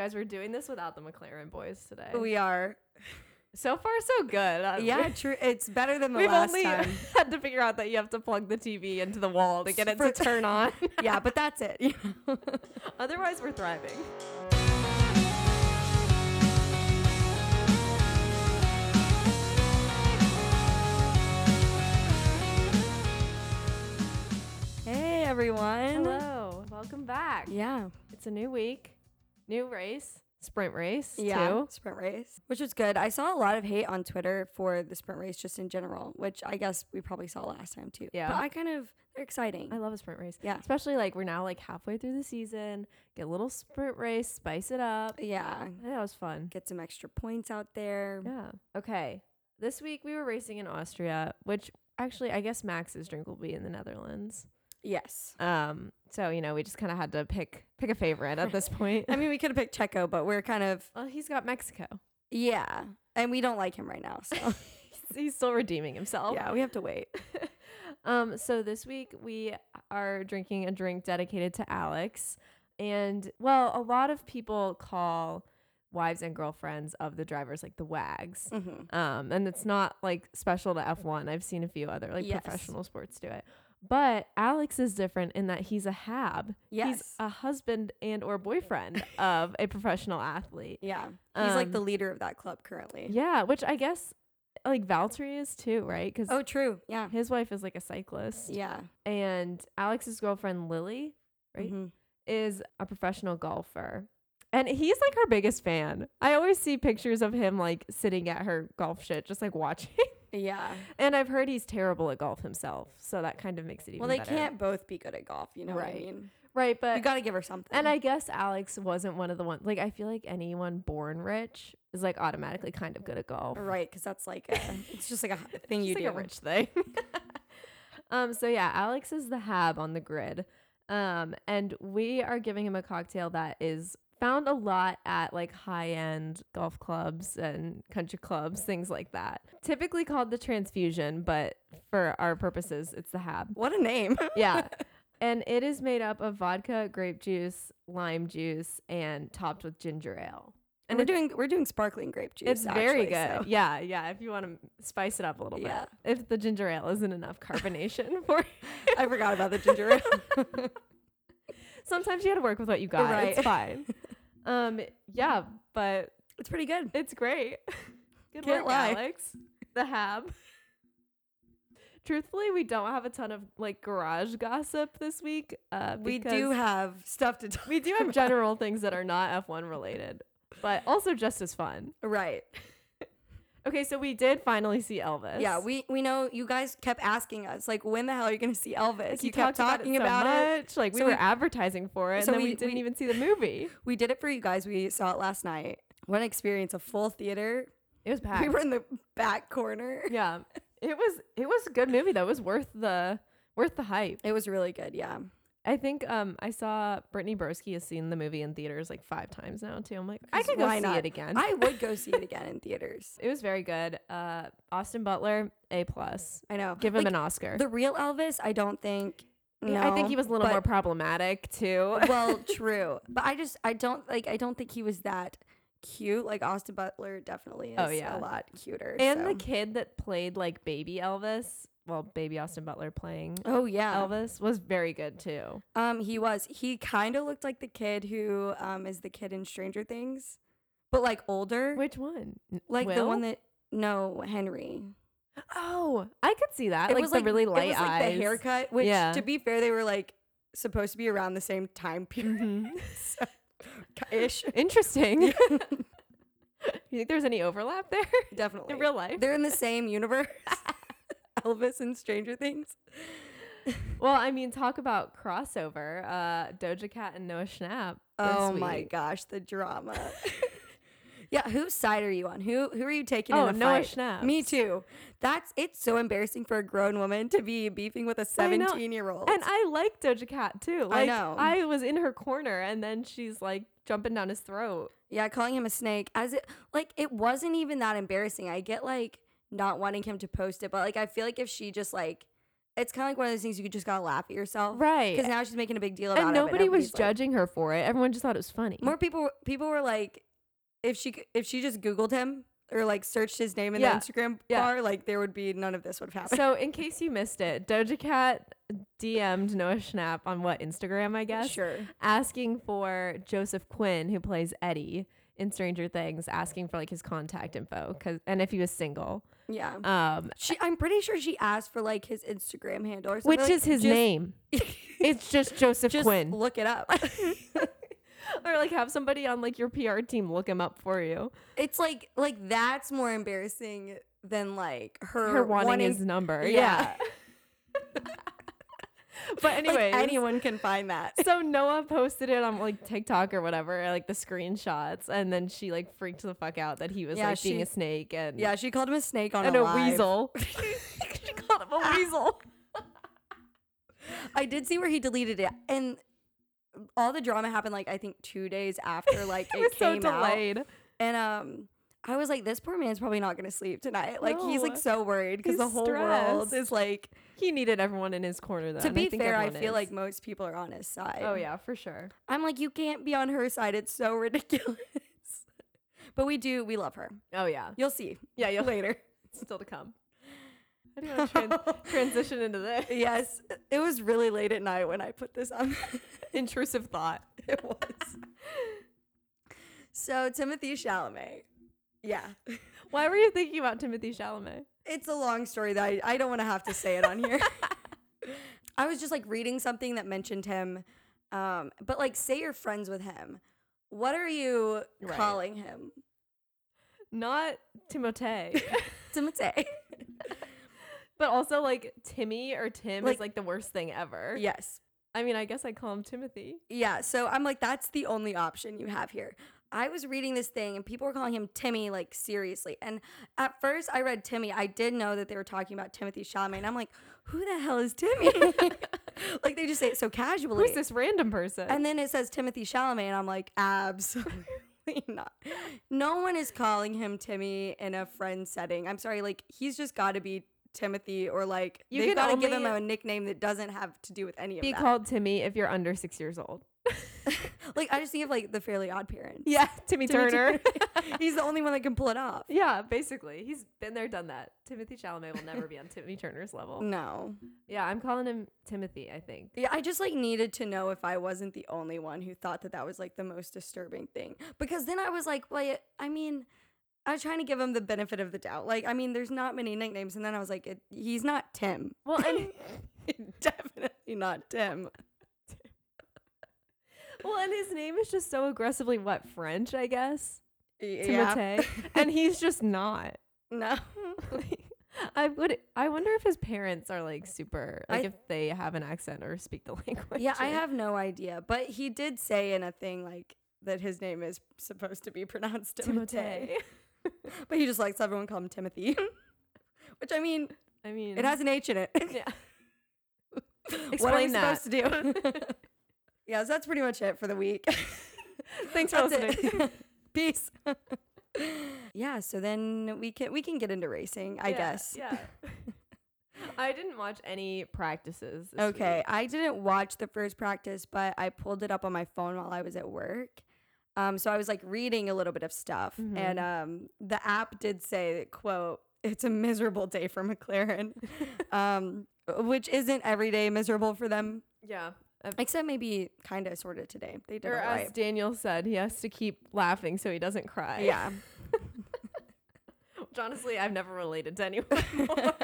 Guys, we're doing this without the McLaren boys today. We are. So far, so good. Yeah, true. It's better than the last time. We've only had to figure out that you have to plug the TV into the wall to get it to turn on. Yeah, but that's it. Yeah. Otherwise, we're thriving. Hey, everyone. Hello. Welcome back. Yeah. It's a new week, new race. Sprint race, too. Sprint race, which was good. I saw a lot of hate on Twitter for the sprint race just in general, which I guess we probably saw last time, too. Yeah. But they're exciting. I love a sprint race. Yeah. Especially, we're now, halfway through the season. Get a little sprint race, spice it up. Yeah. That was fun. Get some extra points out there. Yeah. Okay. This week, we were racing in Austria, which, actually, I guess Max's drink will be in the Netherlands. Yes. So, we just kind of had to pick a favorite at this point. I mean, we could have picked Checo, but we're kind of... Well, he's got Mexico. Yeah. And we don't like him right now, so... he's still redeeming himself. Yeah, we have to wait. So this week, we are drinking a drink dedicated to Alex. And, a lot of people call wives and girlfriends of the drivers the WAGs. Mm-hmm. And it's not, special to F1. I've seen a few other, professional sports do it. But Alex is different in that he's a HAB. Yes. He's a husband and or boyfriend of a professional athlete. Yeah. He's the leader of that club currently. Yeah, which I guess Valtteri is too, right? 'Cause oh, true. Yeah. His wife is a cyclist. Yeah. And Alex's girlfriend Lily, right, mm-hmm. is a professional golfer. And he's her biggest fan. I always see pictures of him sitting at her golf shit, just watching. Yeah. And I've heard he's terrible at golf himself. So that kind of makes it even better. Well, they can't both be good at golf. You know what I mean? Right. But you got to give her something. And I guess Alex wasn't one of the ones. I feel like anyone born rich is automatically kind of good at golf. Right. Because that's it's just a thing you do. It's a rich thing. So yeah, Alex is the HAB on the grid. And we are giving him a cocktail that is found a lot at high-end golf clubs and country clubs, things like that. Typically called the transfusion, but for our purposes, it's the HAB. What a name. Yeah. And it is made up of vodka, grape juice, lime juice, and topped with ginger ale. And we're doing sparkling grape juice. It's actually, very good. So. Yeah, yeah. If you want to spice it up a little bit. If the ginger ale isn't enough carbonation for I forgot about the ginger ale. Sometimes you got to work with what you got. Right. It's fine. Yeah, but it's pretty good. It's great. Good Can't work, lie. Alex. The HAB. Truthfully, we don't have a ton of garage gossip this week. We do have stuff to talk. We do have general things that are not F1 related, but also just as fun. Right. Okay, so we did finally see Elvis. Yeah, we know you guys kept asking us, when the hell are you going to see Elvis? You kept talking about it. We were advertising for it, so and then we didn't even see the movie. We did it for you guys. We saw it last night. What an experience, a full theater. It was packed. We were in the back corner. Yeah, it was a good movie, though. It was worth the hype. It was really good, yeah. I think I saw Brittany Broski has seen the movie in theaters 5 times now, too. I'm I could go see it again. I would go see it again in theaters. It was very good. Austin Butler, A+. I know. Give him an Oscar. The real Elvis, I don't think. No, I think he was a little more problematic, too. Well, true. But I don't think he was that cute. Austin Butler definitely is a lot cuter. And the kid that played baby Elvis. Well, baby Austin Butler playing Elvis was very good too. He kind of looked like the kid who is the kid in Stranger Things, but older. Which one? Will? The one that Henry. Oh, I could see that. It was the really light eyes. The haircut, which to be fair, they were supposed to be around the same time period. Mm-hmm. So, ish. Interesting. Yeah. You think there's any overlap there? Definitely. In real life. They're in the same universe. Elvis and Stranger Things. Well, I mean, talk about crossover. Doja Cat and Noah Schnapp. Oh my gosh, the drama. Yeah, whose side are you on? Who are you taking in a Noah fight? Schnapp. Me too. It's so embarrassing for a grown woman to be beefing with a 17-year-old. And I like Doja Cat too. I know. I was in her corner and then she's jumping down his throat. Yeah, calling him a snake. As it it wasn't even that embarrassing. I get not wanting him to post it, but I feel if she just it's kind of like one of those things you could just gotta laugh at yourself, right? Because now she's making a big deal about it, and nobody was judging her for it. Everyone just thought it was funny. More people were like, if she just Googled him or like searched his name in the Instagram bar, like there would be none of this would have happened. So in case you missed it, Doja Cat DM'd Noah Schnapp on what, Instagram, I guess, sure, asking for Joseph Quinn, who plays Eddie in Stranger Things, asking for like his contact info, and if he was single. Yeah. I'm pretty sure she asked for like his Instagram handle or something. Which is his name. It's just Joseph Quinn. Look it up. Or like have somebody on like your PR team look him up for you. It's like that's more embarrassing than like her wanting his number. Yeah. But anyway, like anyone can find that. So Noah posted it on like TikTok or whatever, like the screenshots, and then she like freaked the fuck out that he was being a snake, and she called him a snake on and a weasel. She called him a weasel. I did see where he deleted it, and all the drama happened like I think 2 days after like it came so delayed out, and I was like, this poor man's probably not going to sleep tonight. Like, he's, like, so worried because the whole world is, like... He needed everyone in his corner, though. To be fair, I feel like most people are on his side. Oh, yeah, for sure. I'm like, you can't be on her side. It's so ridiculous. But we love her. Oh, yeah. You'll see. Yeah, later. Still to come. I don't want to transition into this. Yes. It was really late at night when I put this on. Intrusive thought. It was. So, Timothée Chalamet. Yeah. Why were you thinking about Timothée Chalamet? It's a long story that I don't want to have to say it on here. I was just like reading something that mentioned him. But like, say you're friends with him. What are you calling him? Not Timothée. Timothée. But also like Timmy or Tim like, is like the worst thing ever. Yes. I mean, I guess I call him Timothy. Yeah. So I'm like, that's the only option you have here. I was reading this thing and people were calling him Timmy, like seriously. And at first I read Timmy. I did know that they were talking about Timothée Chalamet. And I'm like, who the hell is Timmy? Like they just say it so casually. Who's this random person? And then it says Timothée Chalamet. And I'm like, absolutely not. No one is calling him Timmy in a friend setting. I'm sorry. Like he's just got to be Timothy, or like you they've got to give him a nickname that doesn't have to do with any of that. Be called Timmy if you're under 6 years old. Like I just think of like the Fairly Odd Parents. Yeah, Timmy Turner. He's the only one that can pull it off. Yeah, basically. He's been there, done that. Timothée Chalamet will never be on Timmy Turner's level. No. Yeah, I'm calling him Timothy, I think. Yeah, I just like needed to know if I wasn't the only one who thought that was like the most disturbing thing. Because then I was like, well, I mean, I was trying to give him the benefit of the doubt. Like, I mean, there's not many nicknames. And then I was like, he's not Tim. Well, definitely not Tim. Well, and his name is just so aggressively, French, I guess? Yeah. Timothée. And he's just not. No. I wonder if his parents are, like, super, like, if they have an accent or speak the language. Yeah, I have no idea. But he did say in a thing, like, that his name is supposed to be pronounced Timothée. But he just likes everyone call him Timothy. Which, I mean, it has an H in it. Yeah. Explain that. What are we supposed to do? Yeah, so that's pretty much it for the week. Thanks for listening. Peace. Yeah, so then we can get into racing, I guess. Yeah. I didn't watch any practices this week. I didn't watch the first practice, but I pulled it up on my phone while I was at work. So I was like reading a little bit of stuff, and the app did say, quote, "It's a miserable day for McLaren," which isn't every day miserable for them. Yeah. Except maybe kind of sort of today. They did it right. As Daniel said, he has to keep laughing so he doesn't cry. Yeah. Which honestly, I've never related to anyone more.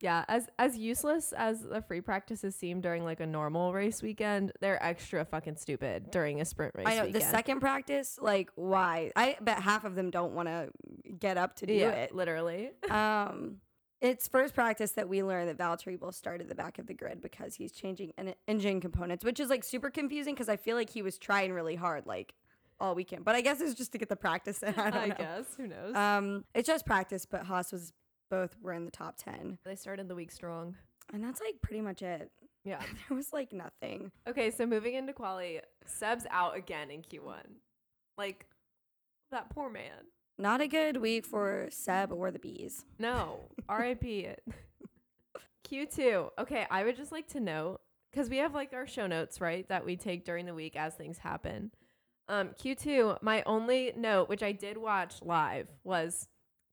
Yeah, as useless as the free practices seem during like a normal race weekend, they're extra fucking stupid during a sprint race weekend. The second practice, like why? I bet half of them don't want to get up to do it. Literally. It's first practice that we learned that Valtteri will start at the back of the grid because he's changing engine components, which is like super confusing because I feel like he was trying really hard like all weekend. But I guess it's just to get the practice in. I don't know. I guess. Who knows? It's just practice, but Haas were in the top 10. They started the week strong. And that's like pretty much it. Yeah. There was like nothing. Okay, so moving into quali, Seb's out again in Q1. Like that poor man. Not a good week for Seb or the bees. No. R.I.P. Q2. Okay, I would just like to note, because we have like our show notes, right, that we take during the week as things happen. Q2, my only note, which I did watch live, was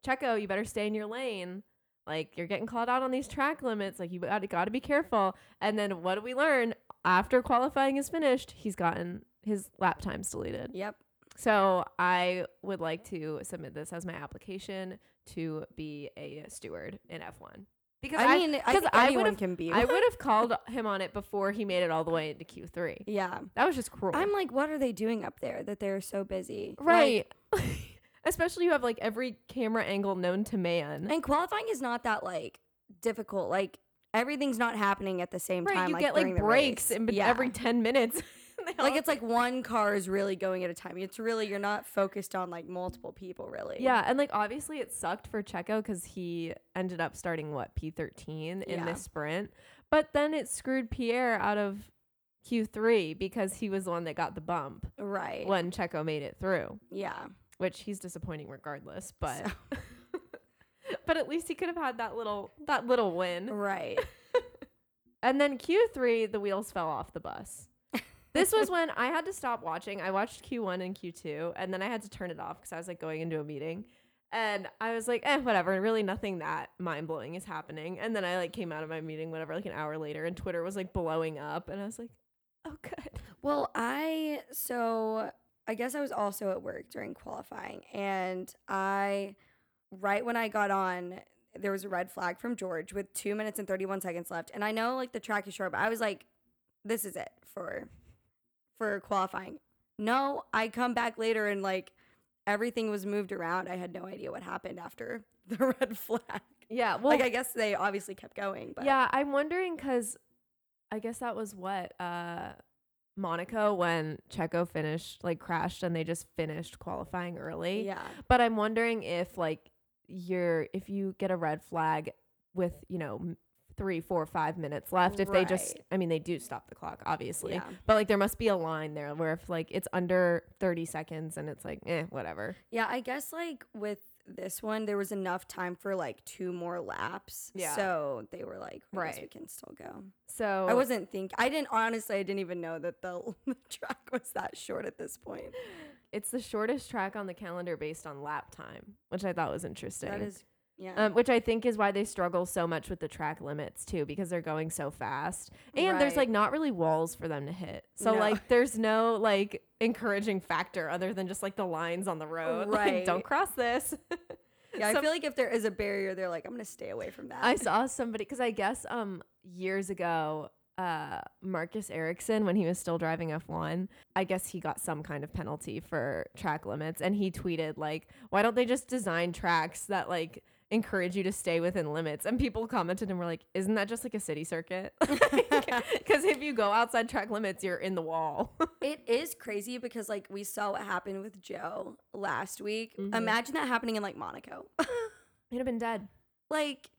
Checo, you better stay in your lane. Like, you're getting called out on these track limits. Like, you got to be careful. And then what do we learn? After qualifying is finished, he's gotten his lap times deleted. Yep. So I would like to submit this as my application to be a steward in F1. Because I mean, I think anyone can be one. I would have called him on it before he made it all the way into Q3. Yeah. That was just cruel. I'm like, what are they doing up there that they're so busy? Right. Like, especially you have like every camera angle known to man. And qualifying is not that like difficult. Like everything's not happening at the same time. You get like breaks in every 10 minutes. Like it's like one car is really going at a time. It's really, you're not focused on like multiple people really. Yeah. And like obviously it sucked for Checo because he ended up starting what, P13 in this sprint. But then it screwed Pierre out of Q3 because he was the one that got the bump. Right. When Checo made it through. Yeah. Which he's disappointing regardless, but so. But at least he could have had that little win. Right. And then Q3, the wheels fell off the bus. This was when I had to stop watching. I watched Q1 and Q2, and then I had to turn it off because I was like going into a meeting. And I was like, whatever. Really nothing that mind-blowing is happening. And then I like came out of my meeting, whatever, like an hour later, and Twitter was like blowing up. And I was like, oh, good. Well, I guess I was also at work during qualifying, and right when I got on, there was a red flag from George with 2 minutes and 31 seconds left. And I know like the track is short, but I was like, this is it for qualifying. No, I come back later and like everything was moved around. I had no idea what happened after the red flag. Yeah. Well, like I guess they obviously kept going, but yeah, I'm wondering because I guess that was what, Monaco when Checo finished like crashed and they just finished qualifying early. Yeah. But I'm wondering if like if you get a red flag with, 3, 4, 5 minutes left, if they just, I mean, they do stop the clock obviously, but like there must be a line there where if like it's under 30 seconds and it's like, whatever. Yeah. I guess like with this one, there was enough time for like 2 more laps. Yeah. So they were like, I guess we can still go. So I didn't even know that the track was that short at this point. It's the shortest track on the calendar based on lap time, which I thought was interesting. That is, which I think is why they struggle so much with the track limits too, because they're going so fast and there's like not really walls for them to hit. So like there's no like encouraging factor other than just like the lines on the road. Right. Like, don't cross this. Yeah. I feel like if there is a barrier, they're like, I'm going to stay away from that. I saw somebody, cause I guess, years ago, Marcus Ericsson, when he was still driving F1, I guess he got some kind of penalty for track limits. And he tweeted like, why don't they just design tracks that like encourage you to stay within limits? And people commented and were like, isn't that just like a city circuit? Because if you go outside track limits, you're in the wall. It is crazy because like we saw what happened with Joe last week. Mm-hmm. Imagine that happening in like Monaco. He'd have been dead. Like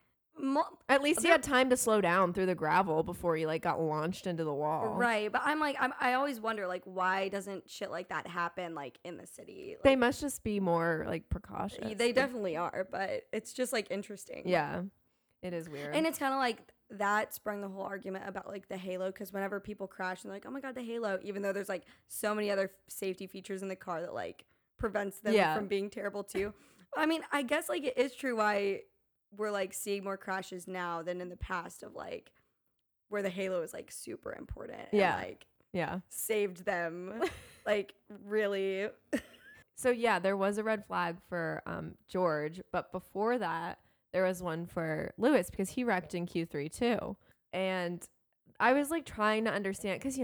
at least he had time to slow down through the gravel before he like got launched into the wall. Right. But I'm like, I always wonder like why doesn't shit like that happen like in the city? Like, they must just be more like precautious. They definitely are, but it's just like interesting. Yeah, it is weird. And it's kind of like that sprung the whole argument about like the halo, because whenever people crash and like, oh my God, the halo, even though there's like so many other safety features in the car that like prevents them from being terrible too. I mean, I guess like it is true why we're like seeing more crashes now than in the past of like where the halo is like super important and like saved them like really. So there was a red flag for George, but before that there was one for Lewis because he wrecked in Q3 too. And I was like trying to understand because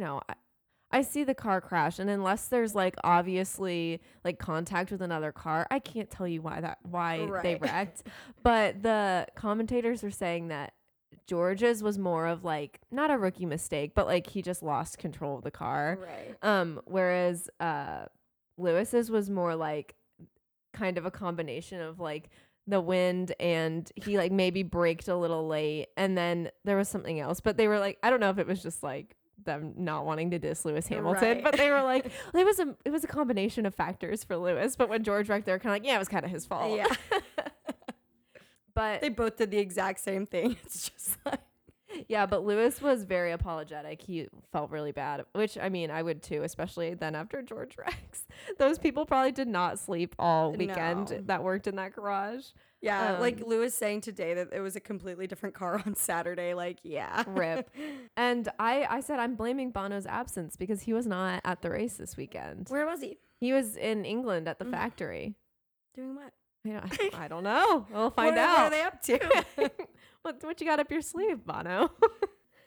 I see the car crash, and unless there's like obviously like contact with another car, I can't tell you why they wrecked. But the commentators were saying that George's was more of like not a rookie mistake, but like he just lost control of the car. Right. Whereas Lewis's was more like kind of a combination of like the wind and he like maybe braked a little late, and then there was something else. But they were like, I don't know if it was just like them not wanting to diss Lewis Hamilton, but they were like, well, it was a combination of factors for Lewis. But when George wrecked, they're kind of like, it was kind of his fault. Yeah. But they both did the exact same thing. It's just like Yeah, but Lewis was very apologetic. He felt really bad, which, I mean, I would too, especially then after George Rex. Those people probably did not sleep all weekend that worked in that garage. Yeah, like Lewis saying today that it was a completely different car on Saturday. Like, yeah. Rip. And I said, I'm blaming Bono's absence because he was not at the race this weekend. Where was he? He was in England at the factory. Doing what? I don't know. We'll find out. What are they up to? What you got up your sleeve, Bono?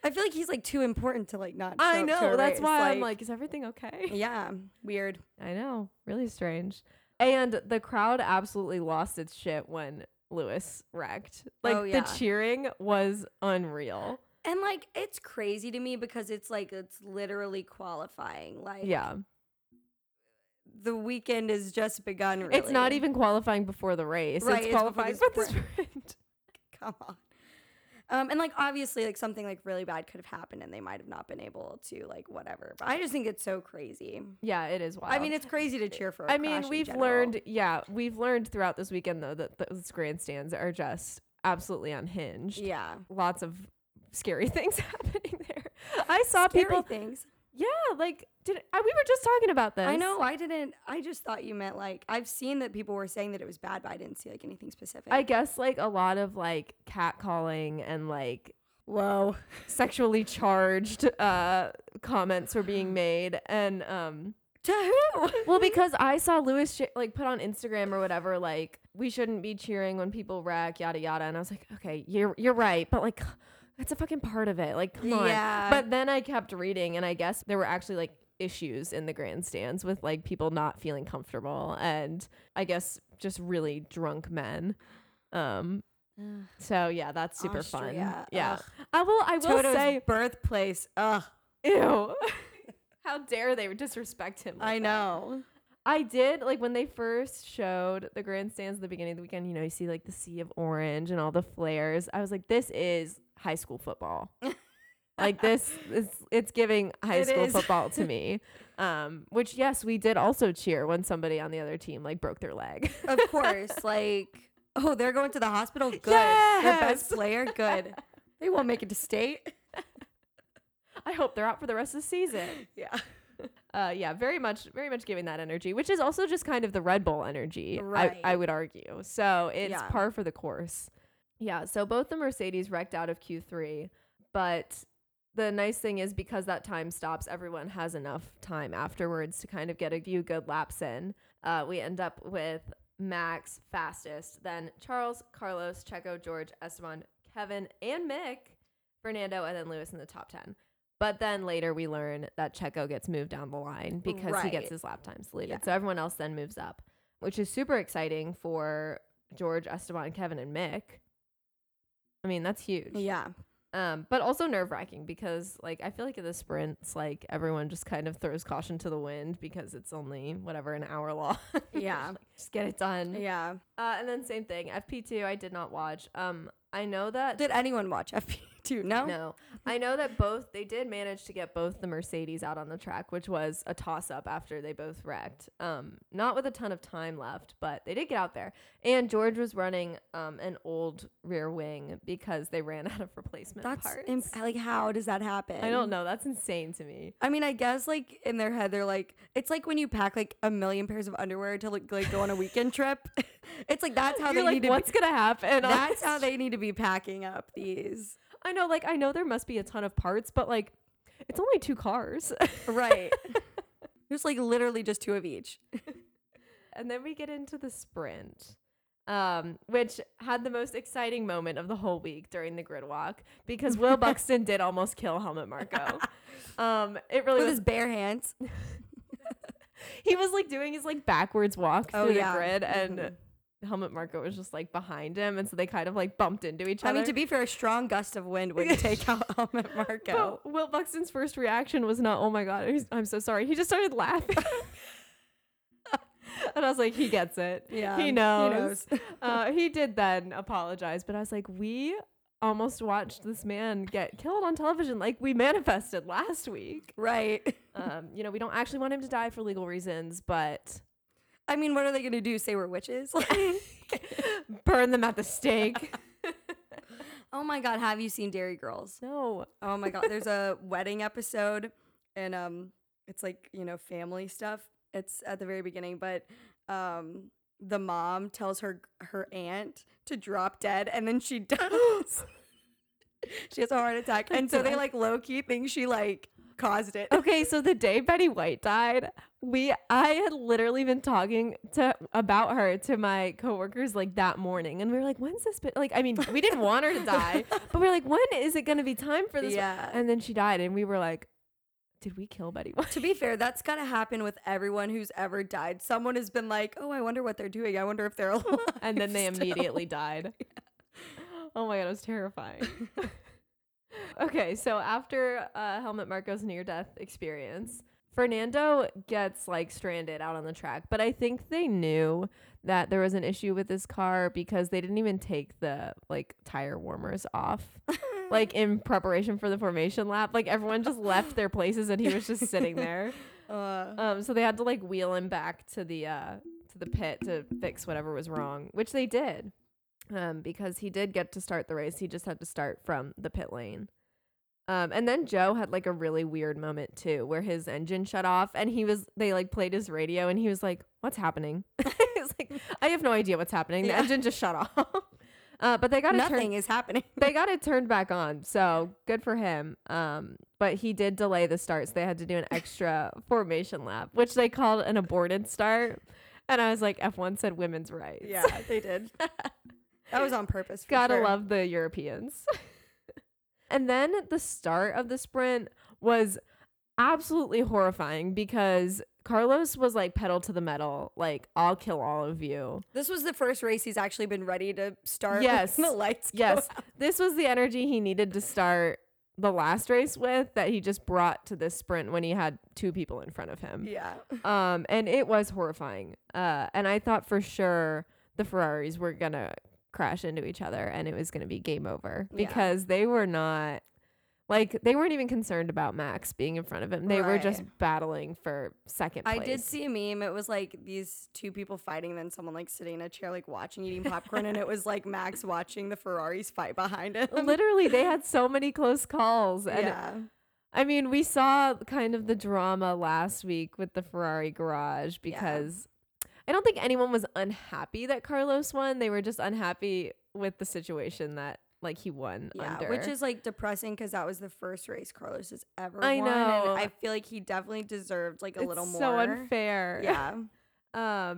I feel like he's like too important to like not. I know. That's why I'm like, is everything okay? Yeah. Weird. I know. Really strange. And the crowd absolutely lost its shit when Lewis wrecked. Like, the cheering was unreal. And like, it's crazy to me because it's like, it's literally qualifying. Like, yeah. The weekend has just begun, really. It's not even qualifying before the race. Right, it's qualifying for the sprint. Come on. And, like, obviously, like, something, like, really bad could have happened and they might have not been able to, like, whatever. But I just think it's so crazy. Yeah, it is wild. I mean, it's crazy to cheer for a crash in general. I mean, we've learned throughout this weekend, though, that those grandstands are just absolutely unhinged. Yeah. Lots of scary things happening there. I saw people. Yeah, like, we were just talking about this. I know, I just thought you meant, like, I've seen that people were saying that it was bad, but I didn't see, like, anything specific. I guess, like, a lot of, like, catcalling and, like, sexually charged comments were being made. And, to who? Well, because I saw Lewis, like, put on Instagram or whatever, like, we shouldn't be cheering when people wreck, yada, yada. And I was like, okay, you're right, but, like... That's a fucking part of it. Like, come on. Yeah. But then I kept reading, and I guess there were actually, like, issues in the grandstands with, like, people not feeling comfortable and, I guess, just really drunk men. So, yeah, that's super fun. Yeah. Ugh. I will Toto's say... birthplace. Ugh. Ew. How dare they disrespect him like that. I did, like, when they first showed the grandstands at the beginning of the weekend, you know, you see, like, the sea of orange and all the flares. I was like, this is... high school football. Like, this is, it's giving high it school is. Football to me. Which, yes, we did also cheer when somebody on the other team, like, broke their leg. Of course. Like, oh, they're going to the hospital? Good. Yes! Their best player? Good. They won't make it to state. I hope they're out for the rest of the season. Yeah. Yeah, very much giving that energy, which is also just kind of the Red Bull energy, right. I would argue. So it's par for the course. Yeah, so both the Mercedes wrecked out of Q3, but the nice thing is because that time stops, everyone has enough time afterwards to kind of get a few good laps in. We end up with Max fastest, then Charles, Carlos, Checo, George, Esteban, Kevin, and Mick, Fernando, and then Lewis in the top 10. But then later we learn that Checo gets moved down the line because he gets his lap times deleted. Yeah. So everyone else then moves up, which is super exciting for George, Esteban, Kevin, and Mick. I mean, that's huge. Yeah. But also nerve-wracking because, like, I feel like in the sprints, like, everyone just kind of throws caution to the wind because it's only, whatever, an hour long. Yeah. Just get it done. Yeah. And then same thing. FP2, I did not watch. I know that... Did anyone watch FP2? No? No. I know that both... They did manage to get both the Mercedes out on the track, which was a toss-up after they both wrecked. Not with a ton of time left, but they did get out there. And George was running an old rear wing because they ran out of replacement parts. Like, how does that happen? I don't know. That's insane to me. I mean, I guess, like, in their head, they're like... It's like when you pack, like, a million pairs of underwear to, like go on a weekend trip. It's like, that's how they need to... What's going to happen? That's how they need to be packing up these. I know, like, I know there must be a ton of parts, but, like, it's only two cars. Right. There's, like, literally just two of each. And then we get into the sprint, which had the most exciting moment of the whole week during the grid walk because Will Buxton did almost kill Helmut Marko. It really with his bare hands. He was, like, doing his, like, backwards walk through the grid and... Helmut Marko was just like behind him, and so they kind of like bumped into each other. I mean, to be fair, a strong gust of wind would take out Helmut Marko. But Will Buxton's first reaction was not, "Oh my god, I'm so sorry." He just started laughing, and I was like, "He gets it. Yeah, he knows." He did then apologize, but I was like, "We almost watched this man get killed on television, like we manifested last week, right? You know, we don't actually want him to die for legal reasons, but." I mean, what are they going to do? Say we're witches? Burn them at the stake. Oh my God, have you seen Derry Girls? No. Oh my God, there's a wedding episode, and it's like, you know, family stuff. It's at the very beginning, but the mom tells her aunt to drop dead, and then she does. She has a heart attack, and so they like low key think she like caused it. Okay, so the day Betty White died, I had literally been talking about her to my coworkers like that morning, and we were like, "When's this?" Like, I mean, we didn't want her to die, but we were like, "When is it going to be time for this?" Yeah. And then she died, and we were like, did we kill Betty White? To be fair, that's got to happen with everyone who's ever died. Someone has been like, oh, I wonder what they're doing. I wonder if they're alive. And then they immediately died. Yeah. Oh my God, it was terrifying. Okay, so after Helmut Marko's near-death experience, Fernando gets like stranded out on the track. But I think they knew that there was an issue with this car because they didn't even take the like tire warmers off. Like in preparation for the formation lap, like everyone just left their places and he was just sitting there. So they had to like wheel him back to the pit to fix whatever was wrong, which they did, because he did get to start the race. He just had to start from the pit lane. And then Joe had like a really weird moment too, where his engine shut off and they like played his radio and he was like, "What's happening?" It's like, I have no idea what's happening. The engine just shut off. But they got They got it turned back on, so good for him. But he did delay the start, so they had to do an extra formation lap, which they called an aborted start. And I was like, F1 said women's rights. Yeah, they did. That was on purpose. Gotta love the Europeans. And then the start of the sprint was absolutely horrifying because Carlos was like pedal to the metal, like, I'll kill all of you. This was the first race he's actually been ready to start. Yes. The lights. Yes. This was the energy he needed to start the last race with that he just brought to this sprint when he had two people in front of him. Yeah. And it was horrifying. And I thought for sure the Ferraris were going to crash into each other and it was going to be game over because they were not like, they weren't even concerned about Max being in front of him. They were just battling for second place. I did see a meme. It was like these two people fighting, then someone like sitting in a chair, like watching, eating popcorn. And it was like Max watching the Ferraris fight behind him. Literally, they had so many close calls. And yeah. I mean, we saw kind of the drama last week with the Ferrari garage because I don't think anyone was unhappy that Carlos won. They were just unhappy with the situation that like he won under. Which is like depressing because that was the first race Carlos has ever won. I know. And I feel like he definitely deserved like a little more. So unfair. Yeah.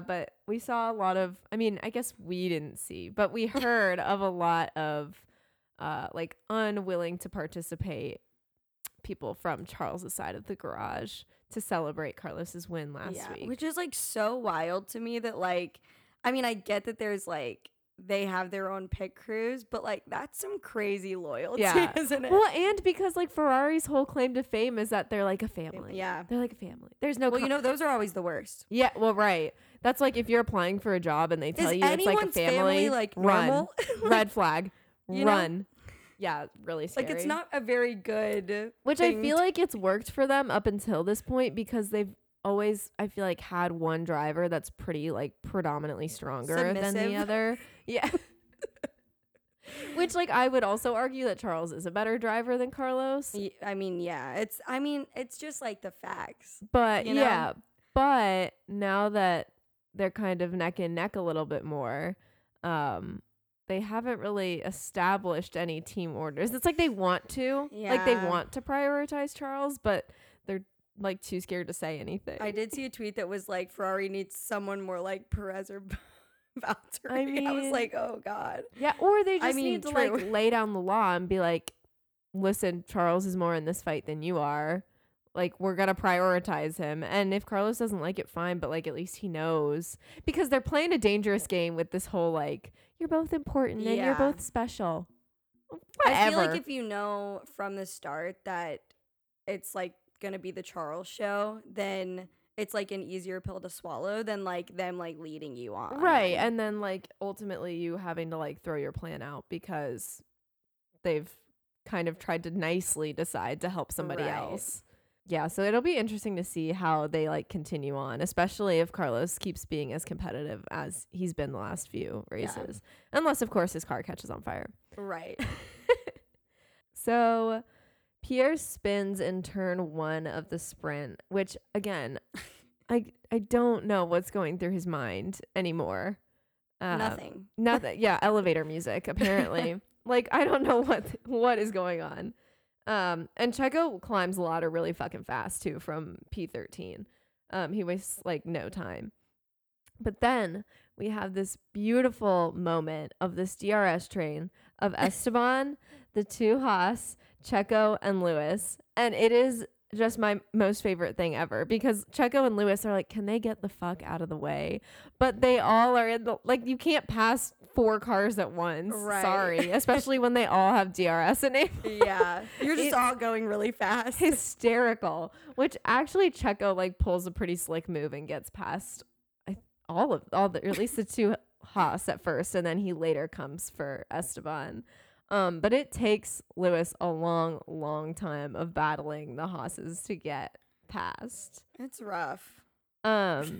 But we saw a lot of, I mean, I guess we didn't see, but we heard of a lot of like unwilling to participate people from Charles's side of the garage to celebrate Carlos's win last week. Which is like so wild to me that like, I mean, I get that there's like, they have their own pit crews, but like that's some crazy loyalty, isn't it? Well, and because like Ferrari's whole claim to fame is that they're like a family. Yeah, they're like a family. There's no. Well, you know, those are always the worst. Yeah. Well, right. That's like if you're applying for a job and they tell you it's like a family like run, red flag, run. Know? Yeah, really scary. Like it's not a very good. Which I feel like it's worked for them up until this point because they've always, I feel like, had one driver that's pretty like predominantly stronger than the other. Yeah. Which like I would also argue that Charles is a better driver than Carlos. I mean, yeah. It's just like the facts. But yeah. But now that they're kind of neck and neck a little bit more, they haven't really established any team orders. It's like they want to. Yeah. Like they want to prioritize Charles, but they're like too scared to say anything. I did see a tweet that was like Ferrari needs someone more like Perez or Valtteri. I mean, I was like, oh God. Yeah, or they just need to like lay down the law and be like, listen, Charles is more in this fight than you are. Like, we're going to prioritize him. And if Carlos doesn't like it, fine. But like, at least he knows. Because they're playing a dangerous game with this whole like, you're both important and you're both special. Whatever. I feel like if you know from the start that it's like going to be the Charles show, then it's like an easier pill to swallow than like them like leading you on. Right. And then like ultimately you having to like throw your plan out because they've kind of tried to nicely decide to help somebody else. Yeah, so it'll be interesting to see how they like continue on, especially if Carlos keeps being as competitive as he's been the last few races. Yeah. Unless, of course, his car catches on fire. Right. So Pierre spins in turn one of the sprint, which, again, I don't know what's going through his mind anymore. Nothing. Yeah, elevator music, apparently. Like, I don't know what is going on. And Checo climbs the ladder really fucking fast too from P13. He wastes like no time. But then we have this beautiful moment of this DRS train of Esteban, the two Haas, Checo, and Lewis. And it is just my most favorite thing ever because Checo and Lewis are like, can they get the fuck out of the way? But they all are in the, like, you can't pass four cars at once. Right. Sorry. Especially when they all have DRS enabled. Yeah. You're just all going really fast. Hysterical. Which actually Checo like pulls a pretty slick move and gets past at least the two Haas at first. And then he later comes for Esteban. But it takes Lewis a long, long time of battling the Haas's to get past. It's rough out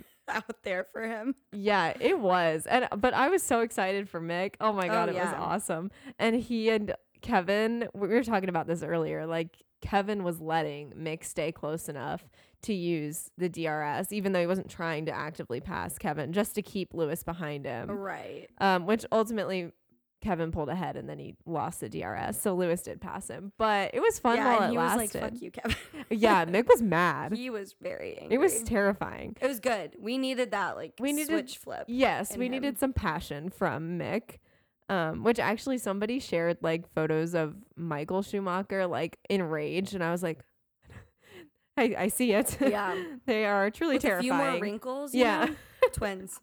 there for him. Yeah, it was. But I was so excited for Mick. Oh my God, it was awesome. And he and Kevin, we were talking about this earlier, like Kevin was letting Mick stay close enough to use the DRS, even though he wasn't trying to actively pass Kevin, just to keep Lewis behind him. Right. Which ultimately Kevin pulled ahead and then he lost the DRS. So Lewis did pass him. But it was fun while it lasted. Yeah, he was like, fuck you, Kevin. Yeah, Mick was mad. He was very angry. It was terrifying. It was good. We needed that, switch flip. Yes, we needed some passion from Mick. Which actually somebody shared, photos of Michael Schumacher, enraged. And I was like, I see it. Yeah. They are truly terrifying. A few more wrinkles, you know? Twins.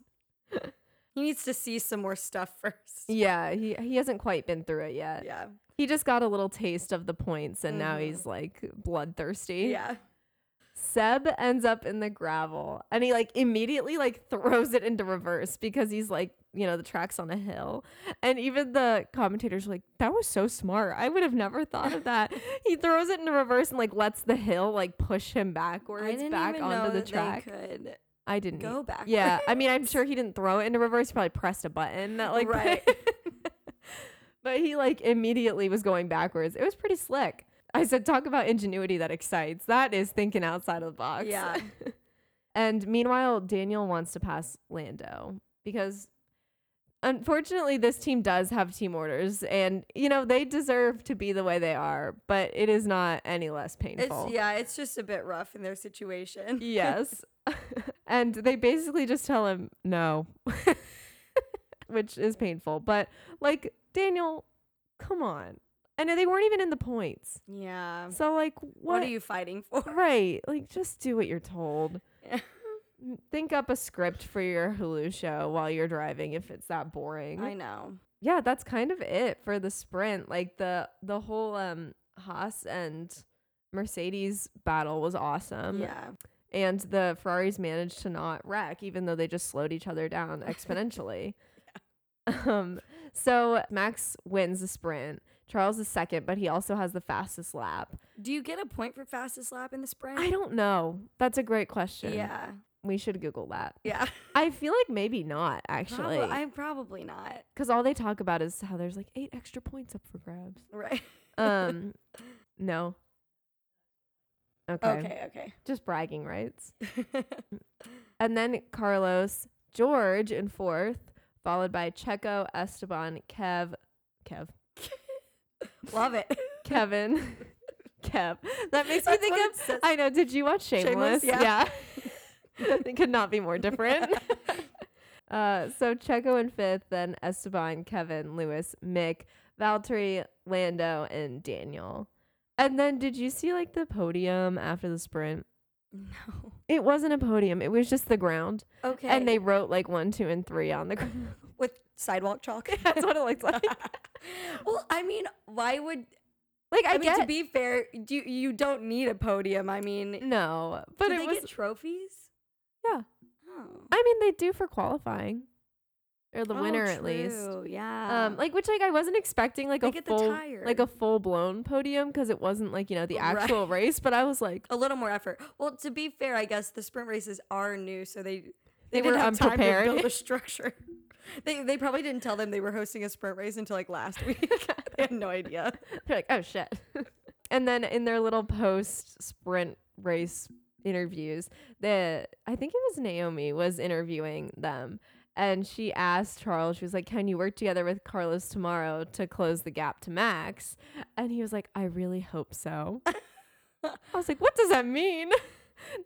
He needs to see some more stuff first. Yeah, he hasn't quite been through it yet. Yeah. He just got a little taste of the points, and now he's, bloodthirsty. Yeah. Seb ends up in the gravel, and he, immediately, throws it into reverse because he's, the track's on a hill. And even the commentators are like, that was so smart. I would have never thought of that. He throws it into reverse and, lets the hill, push him backwards back onto the track. I didn't go back. Yeah, I mean, I'm sure he didn't throw it into reverse. He probably pressed a button that right. But he immediately was going backwards. It was pretty slick. I said, talk about ingenuity that excites. That is thinking outside of the box. Yeah. And meanwhile, Daniel wants to pass Lando because unfortunately this team does have team orders and they deserve to be the way they are, but it is not any less painful. It's just a bit rough in their situation. Yes. And they basically just tell him no, which is painful. But Daniel, come on. And they weren't even in the points. Yeah. So what are you fighting for? Right. Just do what you're told. Yeah. Think up a script for your Hulu show while you're driving if it's that boring. I know. Yeah, that's kind of it for the sprint. The whole Haas and Mercedes battle was awesome. Yeah. And the Ferraris managed to not wreck, even though they just slowed each other down exponentially. Yeah. So Max wins the sprint. Charles is second, but he also has the fastest lap. Do you get a point for fastest lap in the sprint? I don't know. That's a great question. Yeah. We should Google that. Yeah. I feel like maybe not, actually. Probably not. Because all they talk about is how there's 8 extra points up for grabs. Right. No. Okay. Just bragging rights. And then Carlos, George in fourth, followed by Checo, Esteban, Kev. Love it. Kevin. Kev. That makes me think of, I know, did you watch Shameless? Yeah. It could not be more different. So Checo in fifth, then Esteban, Kevin, Lewis, Mick, Valtteri, Lando, and Daniel. And then did you see the podium after the sprint? No. It wasn't a podium. It was just the ground. Okay. And they wrote 1, 2, and 3 on the ground. With sidewalk chalk? That's what it looks like. Well, I mean, why would... to be fair, you don't need a podium. I mean... No. But do they get trophies? Yeah. Oh. I mean, they do for qualifying. or the winner at least. Yeah. Which I wasn't expecting a full blown podium, because it wasn't the actual race, but I was like a little more effort. Well, to be fair, I guess the sprint races are new, so they didn't have time to build a structure. They probably didn't tell them they were hosting a sprint race until last week. They had no idea. They're like, oh shit. And then in their little post sprint race interviews, I think it was Naomi was interviewing them, and she asked Charles, she was like, can you work together with Carlos tomorrow to close the gap to Max? And he was like, I really hope so. I was like, what does that mean?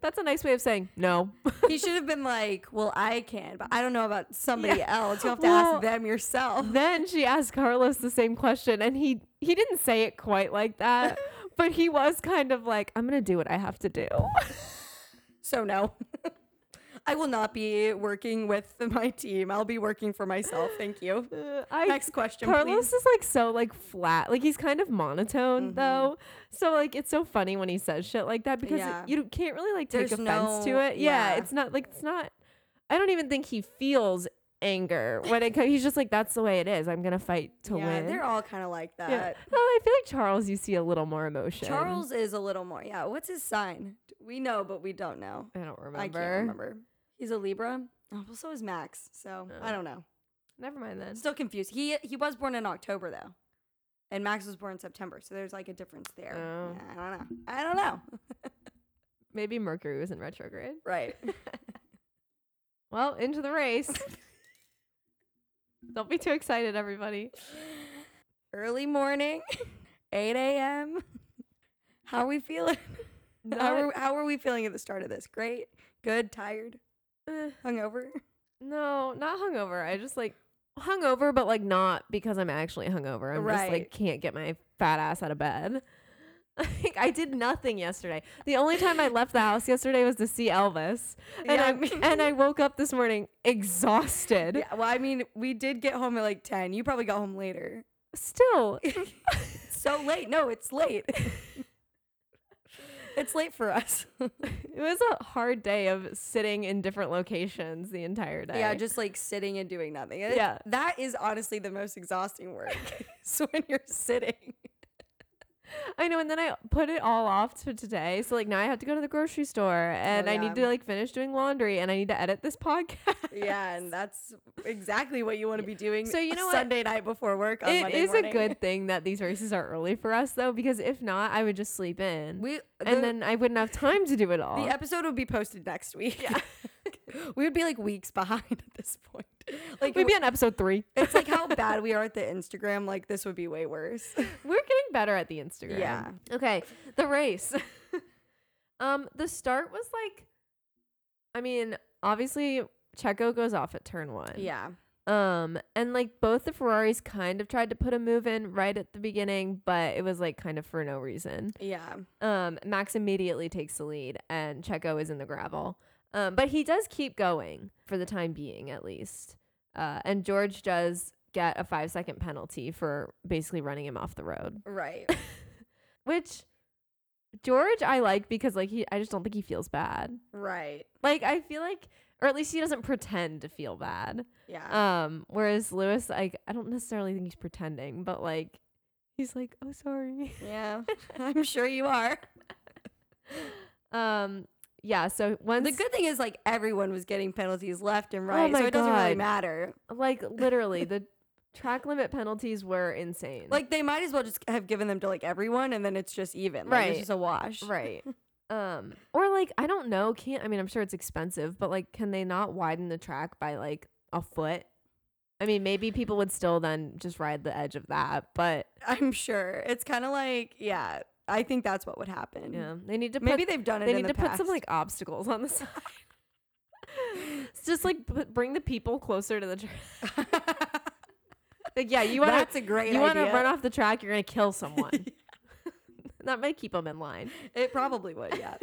That's a nice way of saying no. He should have been like, well, I can, but I don't know about somebody else. You have to ask them yourself. Then she asked Carlos the same question, and he didn't say it quite like that, but he was kind of like, I'm going to do what I have to do. So no. I will not be working with my team. I'll be working for myself. Thank you. Next question, Carlos, please. Is so flat. He's kind of monotone, mm-hmm. though. So it's so funny when he says shit like that, because you can't really take offense to it. Yeah, it's not it's not. I don't even think he feels anger when it comes. He's just like, that's the way it is. I'm gonna fight to win. They're all kind of like that. Yeah. No, I feel like Charles, you see a little more emotion. Charles is a little more. Yeah. What's his sign? We know, but we don't know. I don't remember. I can't remember. He's a Libra. Oh, well, so is Max. So I don't know. Never mind then. Still confused. He was born in October though, and Max was born in September. So there's a difference there. Oh. Yeah, I don't know. Maybe Mercury was in retrograde. Right. Well, into the race. Don't be too excited, everybody. Early morning, 8 a.m. How are we feeling? How are we feeling at the start of this? Great, good, tired. Hungover? No, not hungover. I just hungover, but not because I'm actually hungover. I'm just can't get my fat ass out of bed. I did nothing yesterday. The only time I left the house yesterday was to see Elvis, and I woke up this morning exhausted. Yeah, well, we did get home at 10. You probably got home later. Still, so late. No, it's late. It's late for us. It was a hard day of sitting in different locations the entire day. Yeah, just sitting and doing nothing. Yeah. That is honestly the most exhausting work. So when you're sitting. I know. And then I put it all off to today. So now I have to go to the grocery store, and I need to finish doing laundry, and I need to edit this podcast. Yeah. And that's exactly what you want to be doing. So you know Sunday night before work. On Monday morning. A good thing that these races are early for us though, because if not, I would just sleep in. And then I wouldn't have time to do it all. The episode would be posted next week. Yeah. We would be weeks behind at this point. We'd be on episode 3. It's how bad we are at the Instagram. This would be way worse. We're getting better at the Instagram. Yeah. Okay. The race. The start was obviously Checo goes off at turn 1. Yeah. And both the Ferraris kind of tried to put a move in right at the beginning, but it was kind of for no reason. Yeah. Max immediately takes the lead, and Checo is in the gravel. But he does keep going for the time being, at least. And George does get a 5-second penalty for basically running him off the road. Right. Which George I like, because I just don't think he feels bad. Right. I feel or at least he doesn't pretend to feel bad. Yeah. Whereas Lewis, I don't necessarily think he's pretending, but he's like, oh, sorry. Yeah. I'm sure you are. Yeah, so once the good thing is everyone was getting penalties left and right, so it doesn't really matter. Literally, the track limit penalties were insane. They might as well just have given them to everyone, and then it's just even. Right, it's just a wash. Right. Or I don't know. I'm sure it's expensive, but can they not widen the track by a foot? Maybe people would still then just ride the edge of that, but I'm sure it's kind of yeah. I think that's what would happen. Yeah, they need to. Maybe they've done it. They need to put some obstacles on the side. It's just bring the people closer to the track. You want. That's a great idea. You want to run off the track, you're gonna kill someone. That might keep them in line. It probably would. Yeah.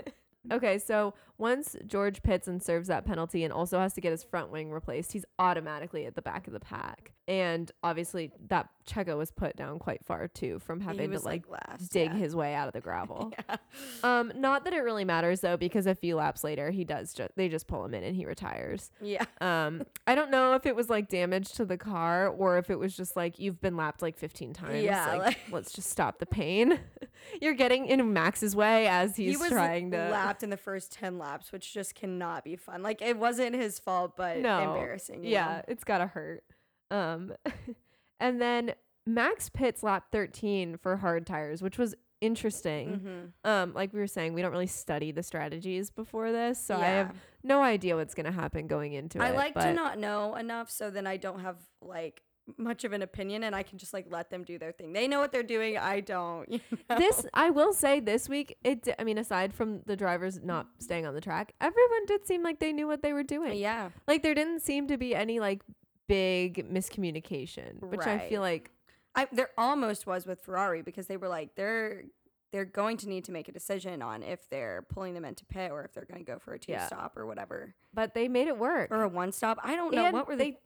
Okay, so once George pits and serves that penalty and also has to get his front wing replaced, he's automatically at the back of the pack. And obviously that Checo was put down quite far too from having to like last, dig his way out of the gravel. Yeah. Not that it really matters though, because a few laps later he does they just pull him in and he retires. Yeah. I don't know if it was like damage to the car or if it was just like you've been lapped like 15 times. Yeah. Like, let's just stop the pain. You're getting in Max's way as he's trying to lapped in the first 10 laps, which just cannot be fun. Like it wasn't his fault, but embarrassing. Yeah, it's gotta hurt. And then Max pits lap 13 for hard tires, which was interesting. Mm-hmm. Like we were saying, we don't really study the strategies before this, so I have no idea what's gonna happen going into it. I like to not know enough, so then I don't have like much of an opinion and I can just like let them do their thing. They know what they're doing. I don't. You know? I will say this week, I mean, aside from the drivers not staying on the track, everyone did seem like they knew what they were doing. Yeah. Like there didn't seem to be any like big miscommunication, which I feel like there almost was with Ferrari, because they were like, they're going to need to make a decision on if they're pulling them into pit or if they're going to go for a two-stop or whatever. But they made it work. Or a one-stop. I don't know. What were they?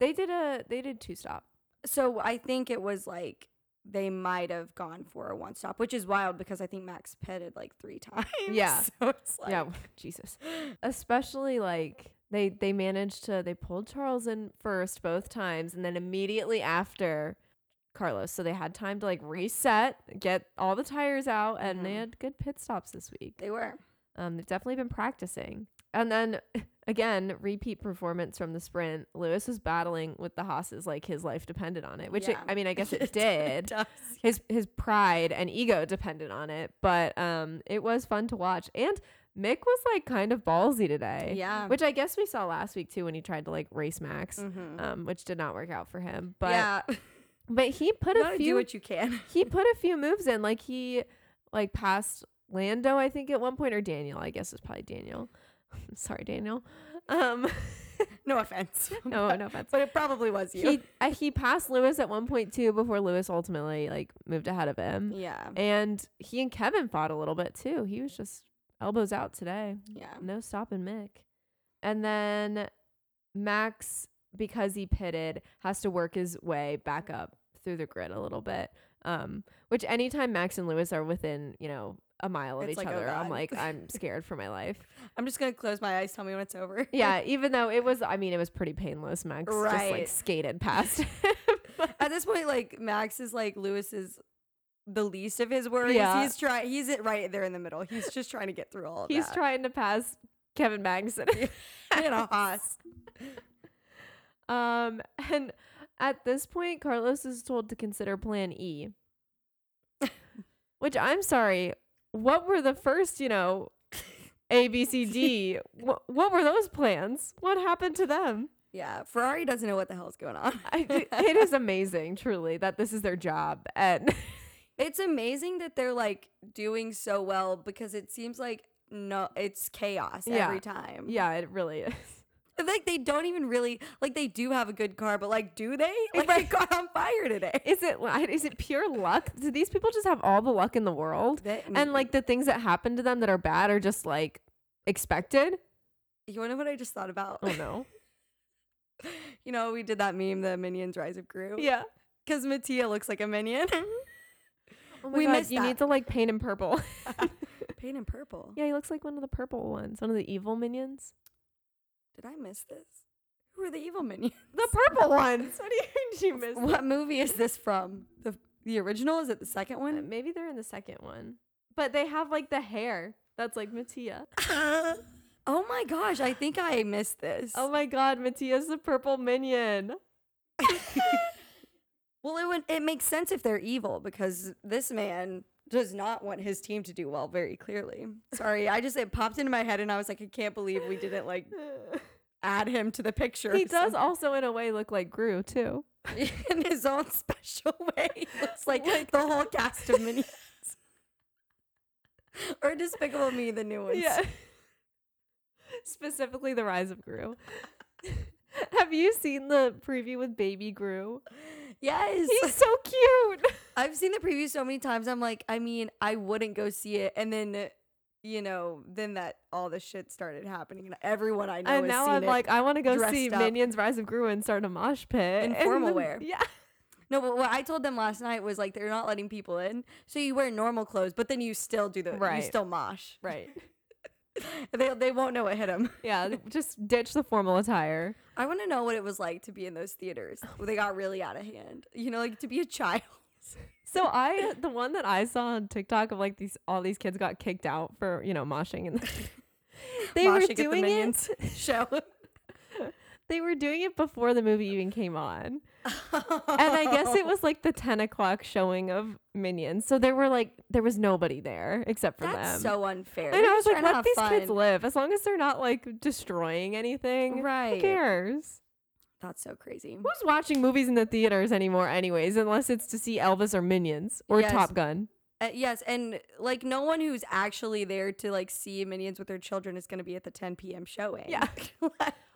They did two-stop. So I think it was like they might have gone for a one-stop, which is wild because I think Max pitted like 3 times. Yeah. So it's like. Yeah. Jesus. Especially like they managed to, they pulled Charles in first both times and then immediately after Carlos. So they had time to like reset, get all the tires out, and they had good pit stops this week. They were. They've definitely been practicing. And then again, repeat performance from the sprint. Lewis was battling with the Haas's like his life depended on it, which I guess it did. His pride and ego depended on it, but it was fun to watch. And Mick was like kind of ballsy today, which I guess we saw last week too when he tried to like race Max, which did not work out for him. But but he put a few. Do what you can. He put a few moves in, like he like passed Lando, I think at one point, or Daniel. I guess it's probably Daniel. Sorry, Daniel. No offense. No offense. But it probably was you. He passed Lewis at 1.2 before Lewis ultimately like moved ahead of him. Yeah. And he and Kevin fought a little bit too. He was just elbows out today. Yeah. No stopping Mick. And then Max, because he pitted, has to work his way back up through the grid a little bit. Which anytime Max and Lewis are within, you know, a mile of each other, I'm scared for my life. I'm just gonna close my eyes, tell me when it's over. Yeah, even though it was pretty painless. Max just like skated past him. At this point, like Max is like Lewis is the least of his worries. Yeah. He's right there in the middle. He's just trying to get through all of that. He's trying to pass Kevin Magnussen in a Haas. And at this point, Carlos is told to consider plan E. Which I'm sorry. What were the first, you know, A, B, C, D? What were those plans? What happened to them? Yeah, Ferrari doesn't know what the hell's going on. It is amazing, truly, that this is their job. And it's amazing that they're, like, doing so well because it seems like, no, it's chaos every time. Yeah, it really is. Like, they don't even really, like, they do have a good car, but, like, do they? Like, they got on fire today. Is it pure luck? Do these people just have all the luck in the world? And, like, the things that happen to them that are bad are just, like, expected? You want to know what I just thought about? Oh, no. You know, we did that meme, the Minions Rise of Gru. Yeah. Because Mattia looks like a minion. Oh my God, missed that. You need to, like, paint him purple. Paint him purple? Yeah, he looks like one of the purple ones. One of the evil minions. Did I miss this? Who are the evil minions? The purple ones. What do you mean you missed? What movie is this from? The original? Is it the second one? Maybe they're in the second one. But they have like the hair that's like Mattia. Oh my gosh, I think I missed this. Oh my God, Mattia's the purple minion. Well, it makes sense if they're evil because this man does not want his team to do well, very clearly. Sorry, it popped into my head and I was like, I can't believe we didn't like add him to the picture. He does also in a way look like Gru too. In his own special way. He looks like the whole cast of Minions. Or Despicable Me, the new ones. Yeah. Specifically the Rise of Gru. Have you seen the preview with Baby Gru? Yes. He's so cute. I've seen the preview so many times. I'm like, I mean, I wouldn't go see it. And then you know, then that all this shit started happening, and everyone I know and has now seen I'm it like, I want to go see up. Minions Rise of Gru and start a mosh pit in formal wear. Yeah. No, but what I told them last night was like, they're not letting people in, so you wear normal clothes, but then you still do the right. You still mosh, right? They won't know what hit them. Yeah, just ditch the formal attire. I want to know what it was like to be in those theaters where they got really out of hand. You know, like to be a child. So the one that I saw on TikTok of like all these kids got kicked out for, you know, moshing and they moshing were doing at the Minions it show. They were doing it before the movie even came on. Oh. And I guess it was like the 10 o'clock showing of Minions. So there was nobody there except for them. That's so unfair. And I was like, let these kids live. As long as they're not like destroying anything. Right. Who cares? That's so crazy. Who's watching movies in the theaters anymore anyways, unless it's to see Elvis or Minions or yes. Top Gun? Yes, and like no one who's actually there to like see Minions with their children is going to be at the 10 p.m. showing. Yeah.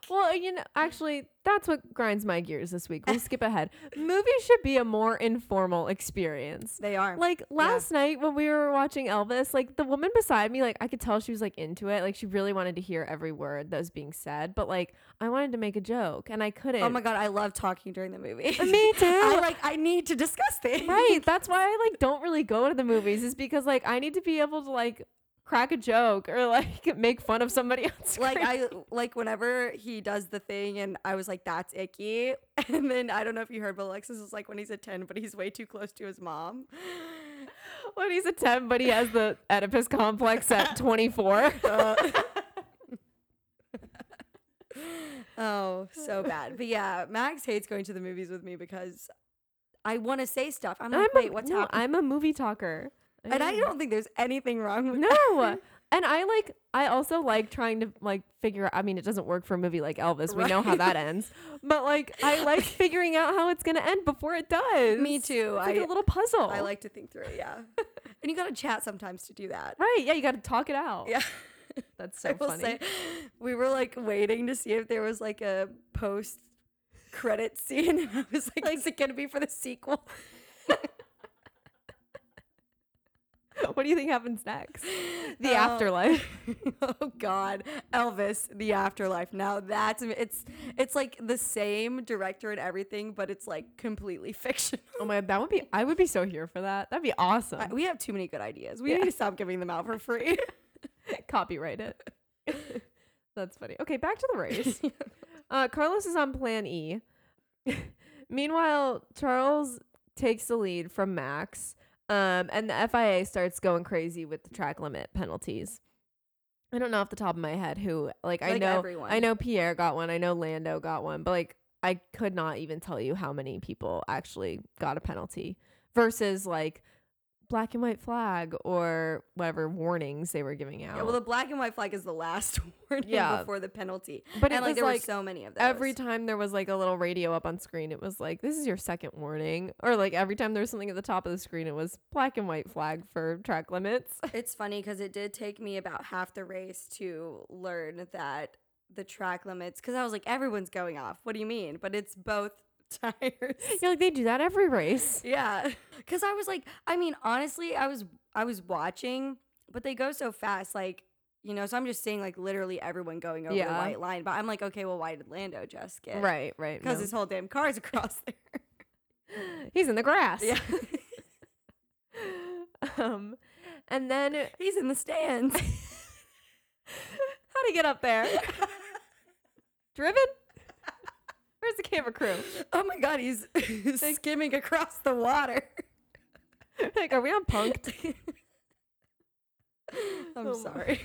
Well, you know, actually, that's what grinds my gears this week. We'll skip ahead. Movies should be a more informal experience. They are. Like last night when we were watching Elvis, like the woman beside me, like I could tell she was like into it. Like she really wanted to hear every word that was being said. But like I wanted to make a joke and I couldn't. Oh my God, I love talking during the movie. Me too. I need to discuss things. Right. That's why I like don't really go to the movies, is because like I need to be able to like crack a joke or like make fun of somebody else. Like I like whenever he does the thing and I was like, that's icky. And then I don't know if you heard, but Alexis is like, when he's a 10 but he's way too close to his mom. When he's a 10 but he has the Oedipus complex at 24. Oh, so bad. But yeah, Max hates going to the movies with me because I want to say stuff. I'm like, wait, what's happening? I'm a movie talker. And I don't think there's anything wrong with that. And I also like trying to like figure out, I mean, it doesn't work for a movie like Elvis. Right. We know how that ends. But like, I like figuring out how it's going to end before it does. Me too. It's like a little puzzle. I like to think through it. Yeah. And you got to chat sometimes to do that. Right. Yeah. You got to talk it out. Yeah. That's so funny. Say, we were like waiting to see if there was like a post credit scene. And I was like, is it going to be for the sequel? What do you think happens next? The afterlife. Oh God, Elvis, the afterlife. Now that's it's like the same director and everything, but it's like completely fictional. Oh my God, I would be so here for that. That'd be awesome. We have too many good ideas. We need to stop giving them out for free. Copyright it. That's funny. Okay, back to the race. Carlos is on plan E. Meanwhile, Charles takes the lead from Max. And the FIA starts going crazy with the track limit penalties. I don't know off the top of my head who, I know everyone. I know Pierre got one. I know Lando got one. But, like, I could not even tell you how many people actually got a penalty versus, like, black and white flag or whatever warnings they were giving out. Yeah, well, the black and white flag is the last warning before the penalty. But and, it like, was, there like, were so many of those. Every time there was, like, a little radio up on screen, it was like, this is your second warning. Or, like, every time there was something at the top of the screen, it was black and white flag for track limits. It's funny because it did take me about half the race to learn that the track limits, because I was like, everyone's going off. What do you mean? But it's both tires. Yeah, like they do that every race. Yeah, because I was like, I mean, honestly, I was watching, but they go so fast, like, you know, so I'm just seeing like literally everyone going over the white line. But I'm like, okay, well, why did Lando just get right? Because his whole damn car's across there. He's in the grass. Yeah. And then he's in the stands. How'd he get up there? Driven. Where's the camera crew? Oh my God, he's skimming across the water. Like, are we on Punk'd? I'm sorry.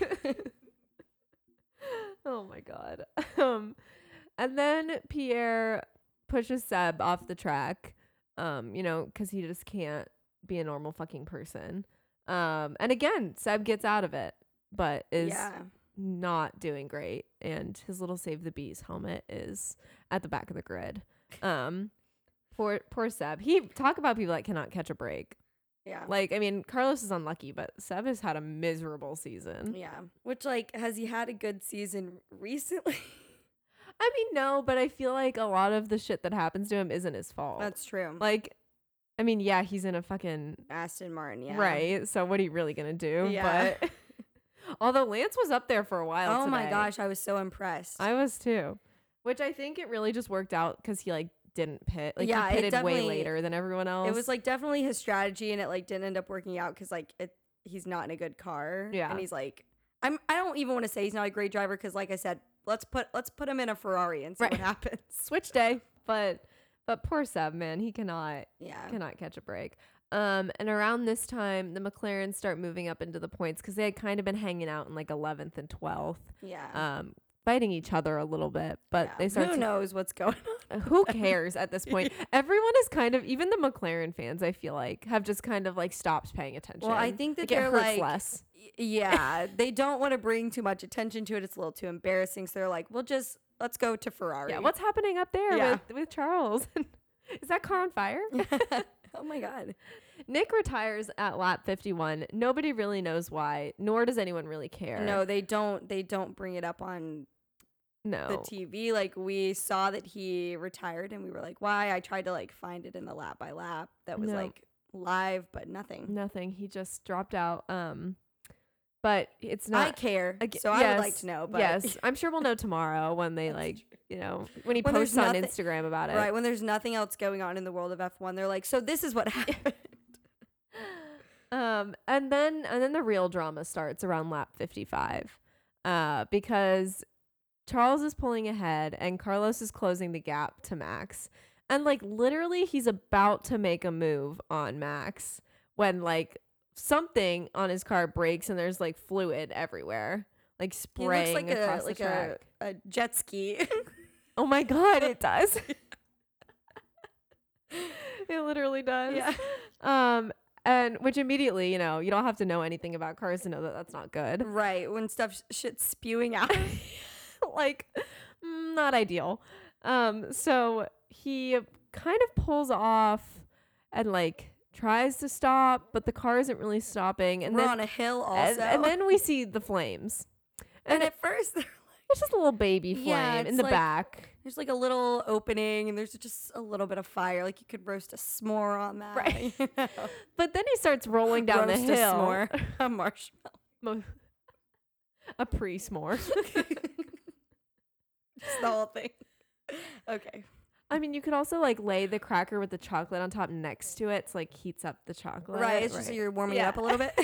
Oh my God. And then Pierre pushes Seb off the track, you know, because he just can't be a normal fucking person. And again, Seb gets out of it, but is... Yeah. Not doing great, and his little Save the Bees helmet is at the back of the grid. Poor Seb. He talk about people that cannot catch a break. Yeah, like I mean, Carlos is unlucky, but Seb has had a miserable season. Yeah, which like has he had a good season recently? I mean, no, but I feel like a lot of the shit that happens to him isn't his fault. That's true. Like, I mean, yeah, he's in a fucking Aston Martin. Yeah, right. So what are you really gonna do? Yeah. But Although Lance was up there for a while today. My gosh, I was so impressed. I was too. Which I think it really just worked out because he like didn't pit. Like yeah, he pitted way later than everyone else. It was like definitely his strategy, and it like didn't end up working out because like he's not in a good car. Yeah. And he's like, I don't even want to say he's not a great driver because like I said, let's put him in a Ferrari and see what happens. Switch day. But poor Seb, man, he cannot catch a break. And around this time, the McLarens start moving up into the points because they had kind of been hanging out in like 11th and 12th. Yeah. Fighting each other a little bit, but they start. Who knows what's going on? Who cares at this point? Yeah. Everyone is kind of, even the McLaren fans, I feel like, have just kind of like stopped paying attention. Well, I think that they're like, less. Yeah, they don't want to bring too much attention to it. It's a little too embarrassing, so they're like, let's go to Ferrari. Yeah, what's happening up there with Charles? Is that car on fire? Oh my God. Nick retires at lap 51. Nobody really knows why, nor does anyone really care. No, they don't bring it up on the TV. Like, we saw that he retired and we were like, why? I tried to like find it in the lap by lap that was like live, but nothing. He just dropped out. But it's not. I care. So yes, I would like to know. But yes, I'm sure we'll know tomorrow when they like, you know, when he posts on Instagram about it. Right. When there's nothing else going on in the world of F1, they're like, so this is what happened. And then the real drama starts around lap 55 because Charles is pulling ahead and Carlos is closing the gap to Max. And like literally he's about to make a move on Max when like something on his car breaks and there's like fluid everywhere, like spraying. He looks like across the track. A jet ski. Oh my God, it does. It literally does. Yeah. And which immediately, you know, you don't have to know anything about cars to know that that's not good. Right. When shit's spewing out, like not ideal. So he kind of pulls off and like tries to stop, but the car isn't really stopping. And we're on a hill also. And then we see the flames. And at first, they're like, it's just a little baby flame in the like, back. There's like a little opening and there's just a little bit of fire. Like you could roast a s'more on that. Right. You know? But then he starts rolling down roast the hill. A s'more. A marshmallow. A pre-s'more. Just the whole thing. Okay. I mean, you could also like lay the cracker with the chocolate on top next to it. So like heats up the chocolate. Right. It's just you're warming it up a little bit.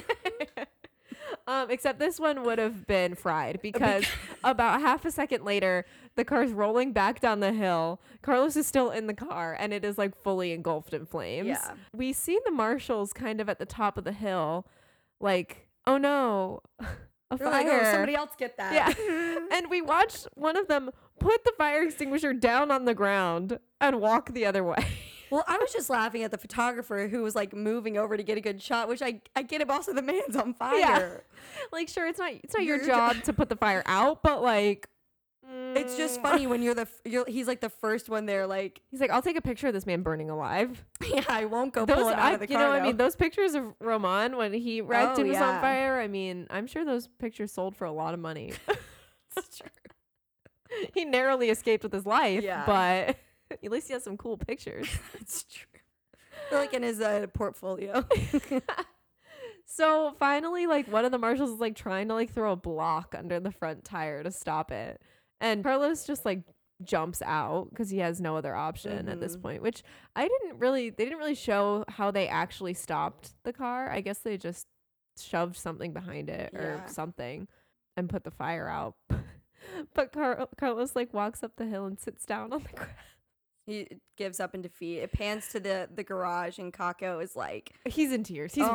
Except this one would have been fried because about half a second later, the car's rolling back down the hill. Carlos is still in the car and it is like fully engulfed in flames. Yeah. We see the marshals kind of at the top of the hill like, oh no, a fire. Like, oh, somebody else get that. Yeah. And we watched one of them put the fire extinguisher down on the ground and walk the other way. Well, I was just laughing at the photographer who was like moving over to get a good shot, which I get him. Also, the man's on fire. Yeah. Like, sure, it's not your job to put the fire out, but like, it's just funny when he's like the first one there. Like, he's like, I'll take a picture of this man burning alive. Yeah, I won't go pull it out of the car. You know what I mean? Those pictures of Roman when he wrecked and was on fire. I mean, I'm sure those pictures sold for a lot of money. It's true. He narrowly escaped with his life, but at least he has some cool pictures. It's true. They're like in his portfolio. So finally, like one of the marshals is like trying to like throw a block under the front tire to stop it. And Carlos just like jumps out because he has no other option at this point, which they didn't really show how they actually stopped the car. I guess they just shoved something behind it or something and put the fire out. But Carlos like walks up the hill and sits down on the grass. He gives up in defeat. It pans to the garage and Kako is like, he's in tears. He's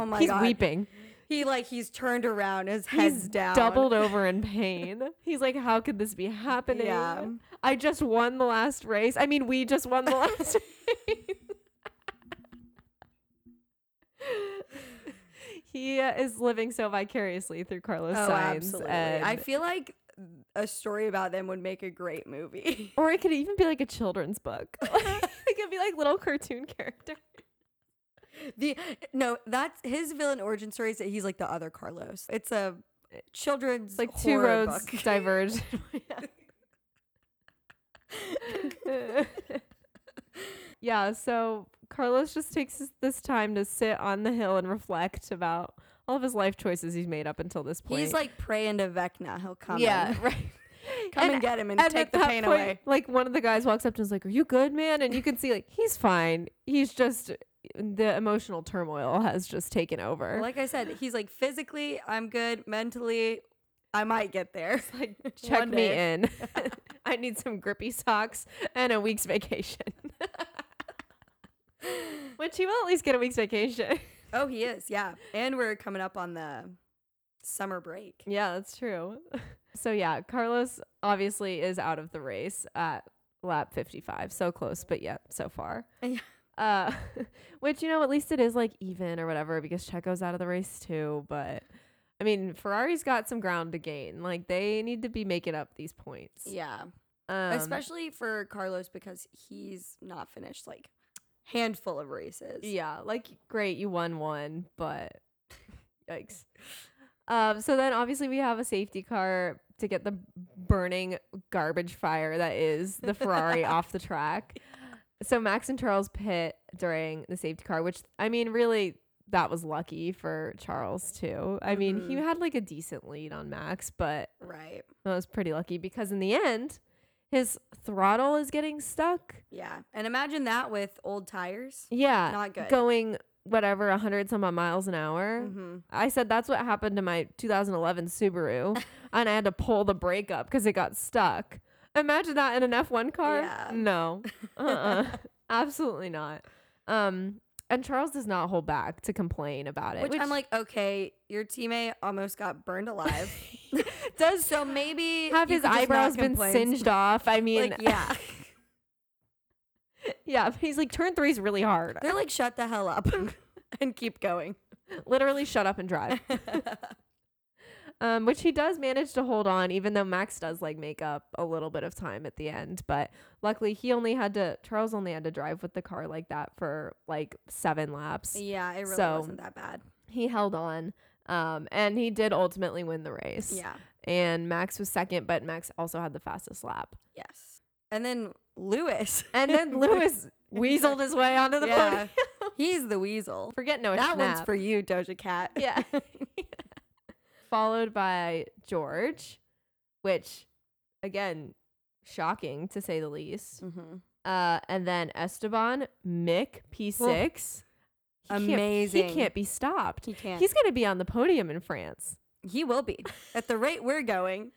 weeping. He like he's turned around. His head's down. Doubled over in pain. He's like, how could this be happening? Yeah. I just won the last race. I mean, we just won the last race. He is living so vicariously through Carlos' signs. Absolutely. And I feel like a story about them would make a great movie. Or it could even be like a children's book. It could be like little cartoon character. That's his villain origin story is that he's like the other Carlos. It's a children's like two roads book. Diverged. So Carlos just takes this time to sit on the hill and reflect about all of his life choices he's made up until this point. He's like praying to Vecna. He'll come. Yeah, right. Come and get him and take the pain away. Like one of the guys walks up to him and is like, "Are you good, man?" And you can see like he's fine. He's just the emotional turmoil has just taken over. Like I said, he's like physically, I'm good. Mentally, I might get there. It's like check me in. I need some grippy socks and a week's vacation. Which he will at least get a week's vacation. Oh, he is. Yeah. And we're coming up on the summer break. Yeah, that's true. So, yeah, Carlos obviously is out of the race at lap 55. So close, but yeah, so far. Yeah. Which, you know, at least it is like even or whatever because Checo's out of the race too. But, I mean, Ferrari's got some ground to gain. Like, they need to be making up these points. Yeah. Especially for Carlos because he's not finished, like, handful of races. Yeah. Like, great, you won one, but yikes. So then obviously we have a safety car to get the burning garbage fire that is the Ferrari off the track. So Max and Charles pit during the safety car, which, I mean, really that was lucky for Charles too. I mean, he had like a decent lead on Max, but that was pretty lucky because in the end his throttle is getting stuck. Yeah. And imagine that with old tires. Yeah. Not good. Going whatever, 100 some odd miles an hour. I said that's what happened to my 2011 Subaru. And I had to pull the brake up because it got stuck. Imagine that in an F1 car. Yeah. No. Absolutely not. And Charles does not hold back to complain about it. Which I'm like, okay, your teammate almost got burned alive. Does so maybe have his eyebrows been singed off? I mean, like, yeah. Yeah, but he's like, turn three is really hard. They're like, shut the hell up and keep going. Literally shut up and drive. Which he does manage to hold on, even though Max does like make up a little bit of time at the end. But luckily Charles only had to drive with the car like that for like 7 laps. Yeah, it really wasn't that bad. He held on. And he did ultimately win the race. Yeah. And Max was second, but Max also had the fastest lap. Yes. And then Lewis weaseled his way onto the podium. He's the weasel. Forget Noah Schnapp. That one's for you, Doja Cat. Yeah. Followed by George, which, again, shocking to say the least. And then Esteban, Mick, P6. Amazing. He can't be stopped. He can't. He's going to be on the podium in France. He will be. At the rate we're going.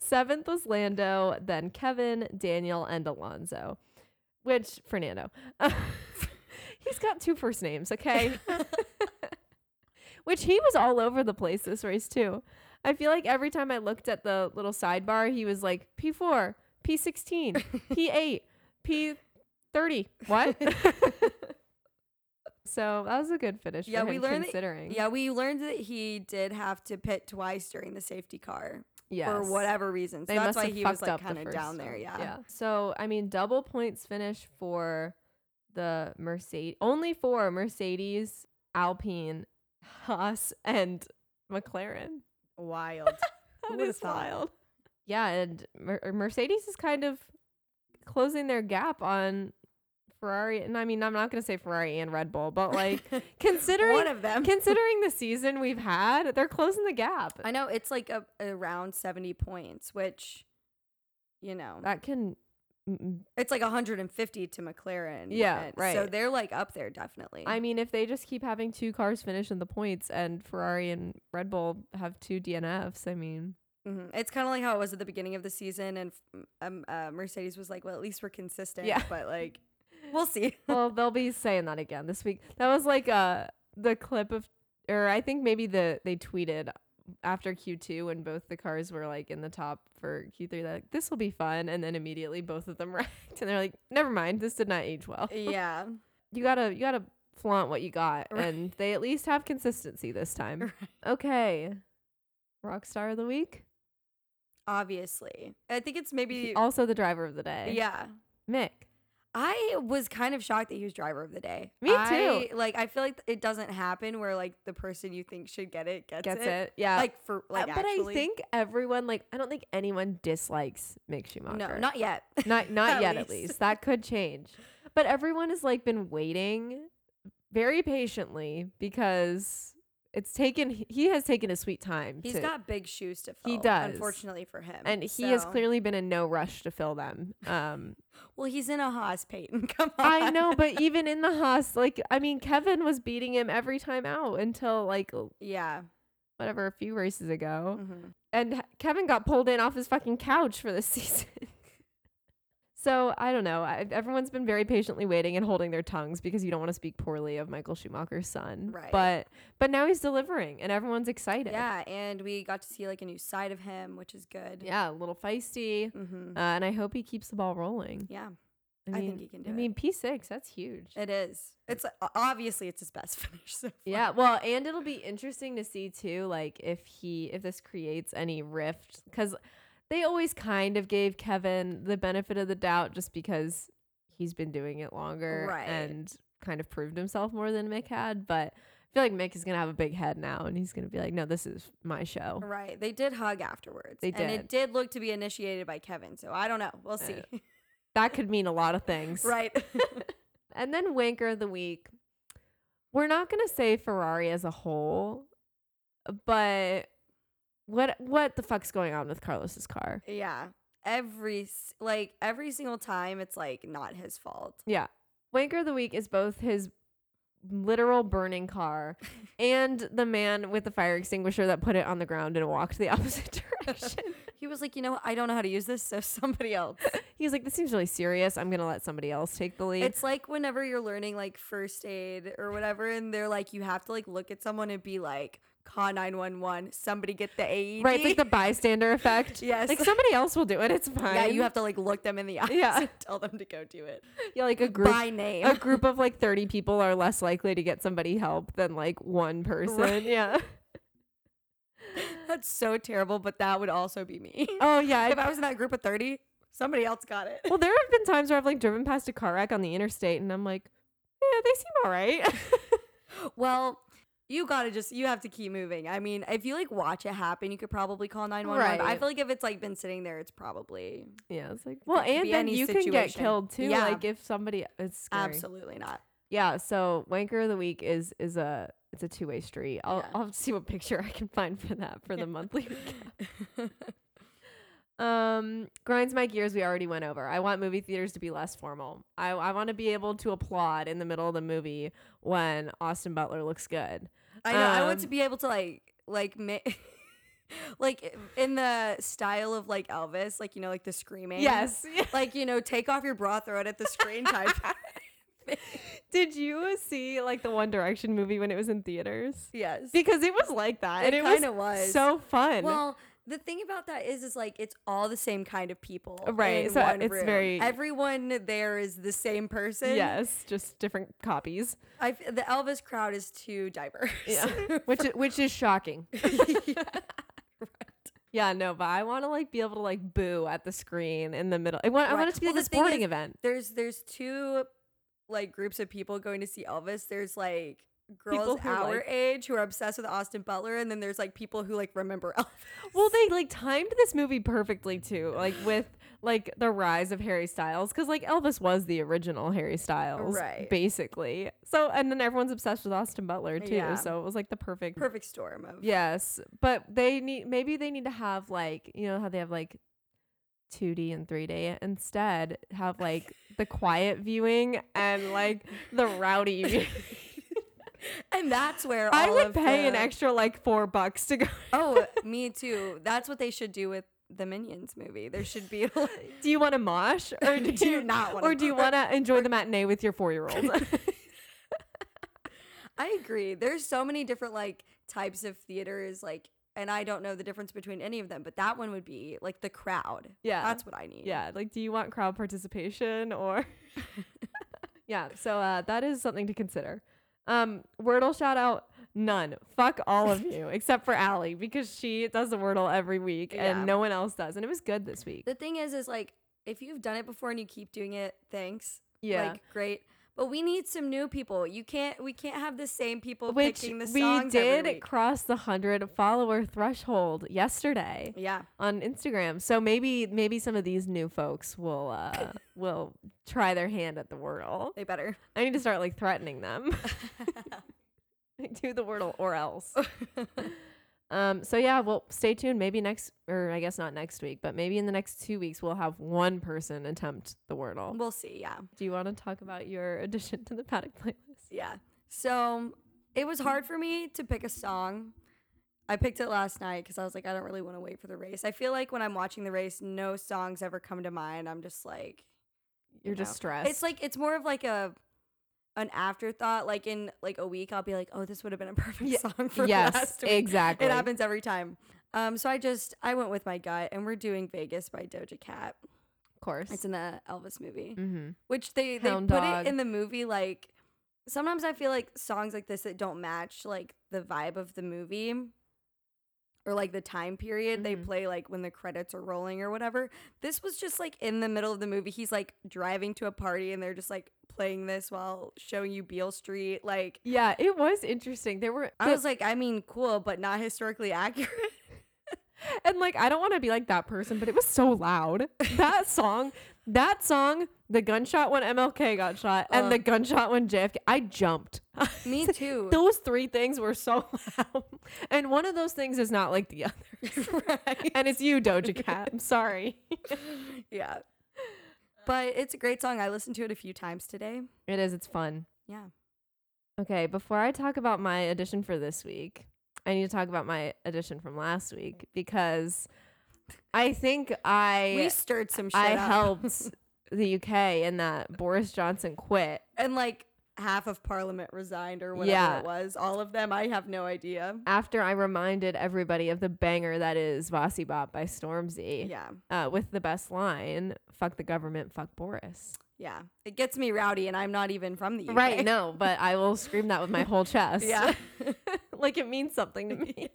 7th was Lando, then Kevin, Daniel, and Alonso. Which, Fernando. He's got 2 first names, okay? Which he was all over the place this race, too. I feel like every time I looked at the little sidebar, he was like, P4, P16, P8, P30. What? So that was a good finish for him, considering. We learned that he did have to pit twice during the safety car for whatever reason. So that's why he was like kind of down there. Yeah. So, I mean, double points finish for the Mercedes. Only for Mercedes, Alpine, Haas, and McLaren. Wild. That is wild. Yeah, and Mercedes is kind of closing their gap on Ferrari, and I mean, I'm not going to say Ferrari and Red Bull, but like considering one of them, considering the season we've had, they're closing the gap. I know it's like around 70 points, which, you know, that can, it's like 150 to McLaren. Yeah, right. So they're like up there definitely. I mean, if they just keep having 2 cars finish in the points and Ferrari and Red Bull have 2 DNFs, I mean. It's kind of like how it was at the beginning of the season, and Mercedes was like, well, at least we're consistent. Yeah. But like, we'll see. Well, they'll be saying that again this week. That was like the clip of, or I think maybe they tweeted after Q2 when both the cars were like in the top for Q3. Like, this will be fun, and then immediately both of them wrecked, and they're like, never mind, this did not age well. Yeah, you gotta flaunt what you got, and they at least have consistency this time. Okay, Rockstar of the week. Obviously, I think it's maybe also the driver of the day. Yeah, Mick. I was kind of shocked that he was driver of the day. Me too. I feel like it doesn't happen where like the person you think should get it gets it. Yeah. But actually. I think everyone I don't think anyone dislikes Mick Schumacher. No, not yet. Not yet at least. That could change. But everyone has been waiting very patiently because he has taken a sweet time. He's got big shoes to fill. He does. Unfortunately for him. And he has clearly been in no rush to fill them. Well, he's in a Haas, Peyton. Come on. I know, but even in the Haas, like, I mean, Kevin was beating him every time out until like, yeah, whatever, a few races ago. Mm-hmm. And Kevin got pulled in off his fucking couch for this season. So I don't know. Everyone's been very patiently waiting and holding their tongues because you don't want to speak poorly of Michael Schumacher's son. Right. But now he's delivering and everyone's excited. Yeah. And we got to see like a new side of him, which is good. Yeah. A little feisty. Mm-hmm. And I hope he keeps the ball rolling. Yeah. I mean, think he can do it. I mean, P6, that's huge. It is. It's obviously it's his best finish so far. Yeah. Well, and it'll be interesting to see too, like if this creates any rift, because they always kind of gave Kevin the benefit of the doubt just because he's been doing it longer, right, and kind of proved himself more than Mick had. But I feel like Mick is going to have a big head now and he's going to be like, no, this is my show. Right. They did hug afterwards. They did. And it did look to be initiated by Kevin. So I don't know. We'll see. That could mean a lot of things. Right. And then Wanker of the Week. We're not going to say Ferrari as a whole, but... What the fuck's going on with Carlos's car? Yeah. Every single time it's like not his fault. Yeah. Wanker of the Week is both his literal burning car and the man with the fire extinguisher that put it on the ground and walked the opposite direction. He was like, you know what? I don't know how to use this, so somebody else. He was like, this seems really serious. I'm going to let somebody else take the lead. It's like whenever you're learning like first aid or whatever and they're like, you have to like look at someone and be like, call 911, somebody get the AED. Right, like the bystander effect. Yes. Like somebody else will do it. It's fine. Yeah, you have to like look them in the eyes, yeah, and tell them to go do it. Yeah, like a group by name. A group of like 30 people are less likely to get somebody help than like one person. Right. Yeah. That's so terrible, but that would also be me. Oh yeah. If I was in that group of 30, somebody else got it. Well, there have been times where I've like driven past a car wreck on the interstate and I'm like, yeah, they seem all right. Well, you have to keep moving. I mean, if you like watch it happen, you could probably call 911. Right. I feel like if it's like been sitting there, it's probably. Yeah. It's like, well, and then you situation. Can get killed too. Yeah. Like if somebody, it's scary. Absolutely not. Yeah. So Wanker of the Week it's a two-way street. I'll have to see what picture I can find for that for the monthly recap. Grinds my gears. We already went over. I want movie theaters to be less formal. I want to be able to applaud in the middle of the movie when Austin Butler looks good. I know. I want to be able to like in the style of like Elvis, like, you know, like the screaming. Yes. Like, you know, take off your bra, throw it at the screen type. Did you see like the One Direction movie when it was in theaters? Yes. Because it was like that. And it kind of was so fun. Well, the thing about that is like it's all the same kind of people. Right. So it's room. Everyone there is the same person. Yes, just different copies. The Elvis crowd is too diverse. Yeah. which is shocking. Yeah. Yeah, no, but I want to like be able to like boo at the screen in the middle. I want it to be like a sporting event. There's two like groups of people going to see Elvis. There's like girls our age who are obsessed with Austin Butler, and then there's like people who like remember Elvis. Well, they like timed this movie perfectly too, like with like the rise of Harry Styles, because like Elvis was the original Harry Styles, right, basically. So, and then everyone's obsessed with Austin Butler too. Yeah. So it was like the perfect storm of, yes. But they need to have like, you know how they have like 2D and 3D, instead have like the quiet viewing and like the rowdy viewing. And that's where I would pay an extra like $4 to go. Oh, me too. That's what they should do with the Minions movie. There should be. Do you want to mosh, or do you not want? Or do you want to enjoy the matinee with your 4-year-old? I agree. There's so many different like types of theaters, like, and I don't know the difference between any of them. But that one would be like the crowd. Yeah, that's what I need. Yeah, like, do you want crowd participation or? Yeah. So that is something to consider. Wordle shout out, none. Fuck all of you except for Allie, because she does the Wordle every week, yeah, and no one else does, and it was good this week. The thing is like, if you've done it before and you keep doing it, thanks. Yeah, like, great. But we need some new people. We can't have the same people picking the songs every week. We did cross the 100 follower threshold yesterday. Yeah, on Instagram. So maybe some of these new folks will try their hand at the Wordle. They better. I need to start like threatening them. can't do the word or else. So yeah, well, stay tuned. Maybe next, or I guess not next week, but maybe in the next 2 weeks, we'll have one person attempt the Wordle. We'll see. Yeah. Do you want to talk about your addition to the Paddock playlist? Yeah. So it was hard for me to pick a song. I picked it last night because I was like, I don't really want to wait for the race. I feel like when I'm watching the race, no songs ever come to mind. I'm just like, you're just stressed. It's like, it's more of like an afterthought. Like in like a week, I'll be like, oh, this would have been a perfect song for last week. Yes, exactly. It happens every time. So I went with my gut, and we're doing Vegas by Doja Cat. Of course. It's in the Elvis movie, which they put it in the movie. Like sometimes I feel like songs like this that don't match like the vibe of the movie or like the time period they play like when the credits are rolling or whatever. This was just like in the middle of the movie. He's like driving to a party and they're just like playing this while showing you Beale Street. Like, yeah, it was interesting. I was like, I mean, cool, but not historically accurate. And like, I don't want to be like that person, but it was so loud. That song, the gunshot when MLK got shot and the gunshot when JFK, I jumped. Me too. Those three things were so loud. And one of those things is not like the other. Right. And it's you, Doja Cat. I'm sorry. Yeah. But it's a great song. I listened to it a few times today. It is. It's fun. Yeah. Okay. Before I talk about my addition for this week, I need to talk about my addition from last week because I think we stirred some shit up. Helped the UK in that Boris Johnson quit. And like half of Parliament resigned or whatever it was. All of them. I have no idea. After I reminded everybody of the banger that is Vossi Bop by Stormzy. Yeah. With the best line, fuck the government, fuck Boris. Yeah. It gets me rowdy and I'm not even from the UK. Right. No, but I will scream that with my whole chest. Yeah. Like it means something to me.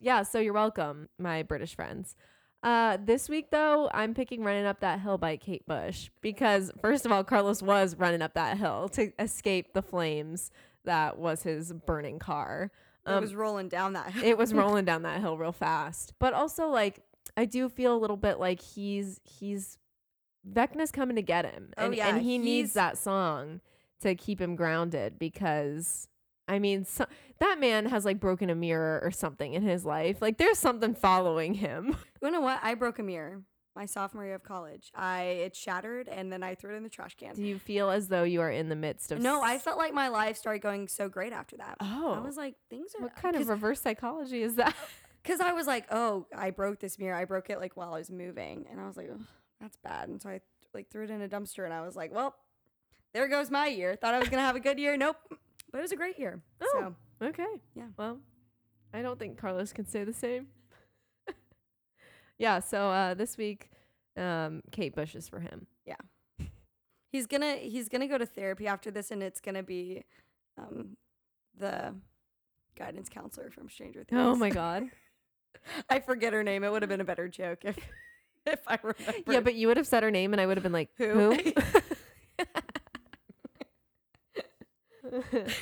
Yeah. So you're welcome, my British friends. This week, though, I'm picking Running Up That Hill by Kate Bush because, first of all, Carlos was running up that hill to escape the flames that was his burning car. It was rolling down that hill. It was rolling down that hill real fast. But also, like, I do feel a little bit like he's Vecna's coming to get him. And he needs that song to keep him grounded because... I mean, that man has like broken a mirror or something in his life. Like there's something following him. You know what? I broke a mirror my sophomore year of college. It shattered and then I threw it in the trash can. Do you feel as though you are in the midst of... No, I felt like my life started going so great after that. Oh. I was like, things are... What kind of reverse psychology is that? Because I was like, oh, I broke this mirror. I broke it like while I was moving. And I was like, oh, that's bad. And so I like threw it in a dumpster and I was like, well, there goes my year. Thought I was going to have a good year. Nope. But it was a great year. Oh, so, okay. Yeah. Well, I don't think Carlos can say the same. Yeah. So this week, Kate Bush is for him. Yeah. He's gonna go to therapy after this, and it's gonna be the guidance counselor from Stranger Things. Oh my God. I forget her name. It would have been a better joke if I remember. Yeah, but you would have said her name, and I would have been like, who?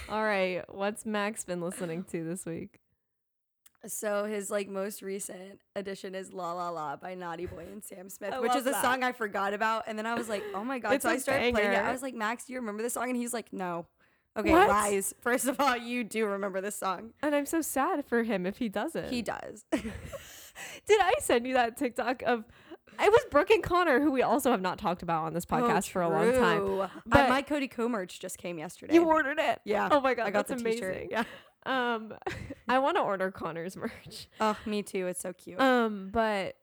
All right, what's Max been listening to this week? So his like most recent addition is La La La by Naughty Boy and Sam Smith, which is a song I forgot about, and then I was like, oh my God. So I started playing it. I was like, Max, do you remember this song? And he's like, no. Okay, what? Lies. First of all, you do remember this song. And I'm so sad for him if he doesn't. He does. Did I send you that TikTok of... It was Brooke and Connor, who we also have not talked about on this podcast for a long time. But my Cody Co merch just came yesterday. You ordered it? Yeah. Oh my God, I got that's the amazing. T-shirt. Yeah. I want to order Connor's merch. Oh, me too. It's so cute. But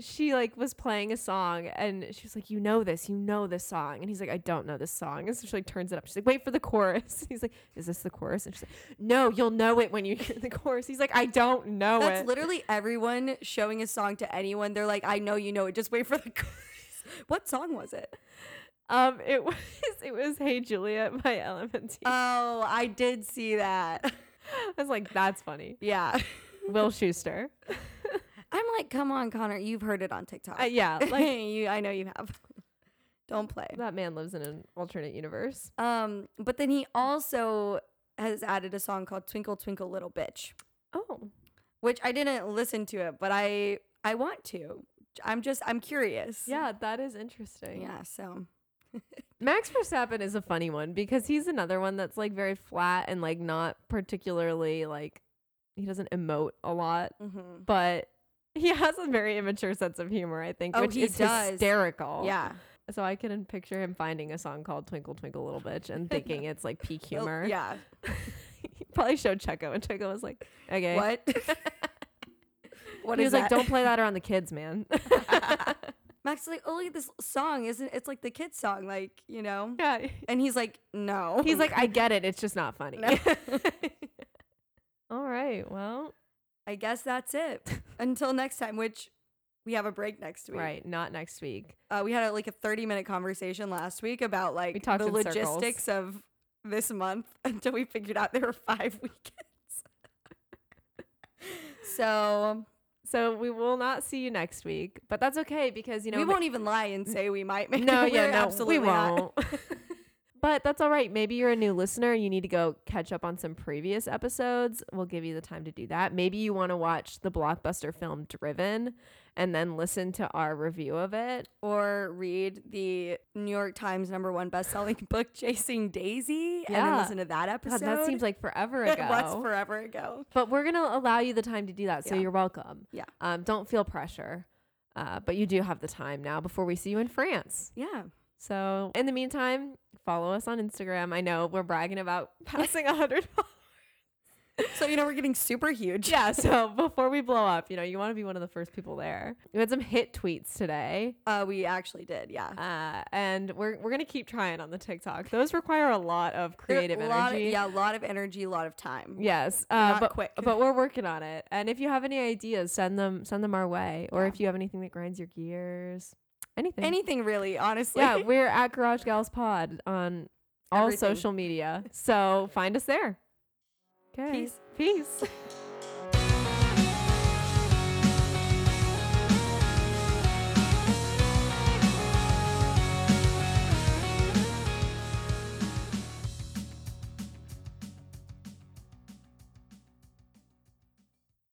she like was playing a song and she was like, you know this song. And he's like, I don't know this song. And so she like turns it up. She's like, wait for the chorus. He's like, is this the chorus? And she's like, no, you'll know it when you hear the chorus. He's like, I don't know. That's literally everyone showing a song to anyone. They're like, I know you know it, just wait for the chorus. What song was it? It was Hey Juliet by LMNT. Oh, I did see that. I was like, that's funny. Yeah. Will Schuster. I'm like, come on, Connor. You've heard it on TikTok. Yeah. Like, I know you have. Don't play. That man lives in an alternate universe. But then he also has added a song called Twinkle Twinkle Little Bitch. Oh. Which I didn't listen to it, but I want to. I'm curious. Yeah, that is interesting. Yeah, so Max Verstappen is a funny one because he's another one that's like very flat and like not particularly like he doesn't emote a lot, mm-hmm. but he has a very immature sense of humor, I think, which is hysterical. Yeah. So I can picture him finding a song called Twinkle Twinkle Little Bitch and thinking it's like peak humor. Yeah. He probably showed Checo and Checo was like, okay. What? What he is was that? Like, don't play that around the kids, man. Max is like, oh, look at this song. It's like the kid's song, like, you know? Yeah. And he's like, no. He's like, I get it. It's just not funny. No. All right. Well, I guess that's it. Until next time, which we have a break next week. Right. Not next week. We had like a 30-minute conversation last week about like the logistics of this month until we figured out there were 5 weekends. So we will not see you next week, but that's okay because, you know, we won't even lie and say we might make it. Yeah, absolutely we won't. But that's all right. Maybe you're a new listener. You need to go catch up on some previous episodes. We'll give you the time to do that. Maybe you want to watch the blockbuster film Driven and then listen to our review of it. Or read the New York Times #1 bestselling book, Chasing Daisy, and then listen to that episode. God, that seems like forever ago. It was forever ago. But we're going to allow you the time to do that, so you're welcome. Yeah. Don't feel pressure. But you do have the time now before we see you in France. Yeah. So in the meantime, follow us on Instagram. I know we're bragging about passing 100 followers. So, you know, we're getting super huge. Yeah. So before we blow up, you know, you want to be one of the first people there. We had some hit tweets today. We actually did. Yeah. And we're going to keep trying on the TikTok. Those require a lot of creative energy. Yeah. A lot of energy, a lot of time. Yes. But we're working on it. And if you have any ideas, send them our way. Or if you have anything that grinds your gears. Anything really, honestly. Yeah, we're at Garage Gals Pod on all social media. So find us there. Okay. Peace.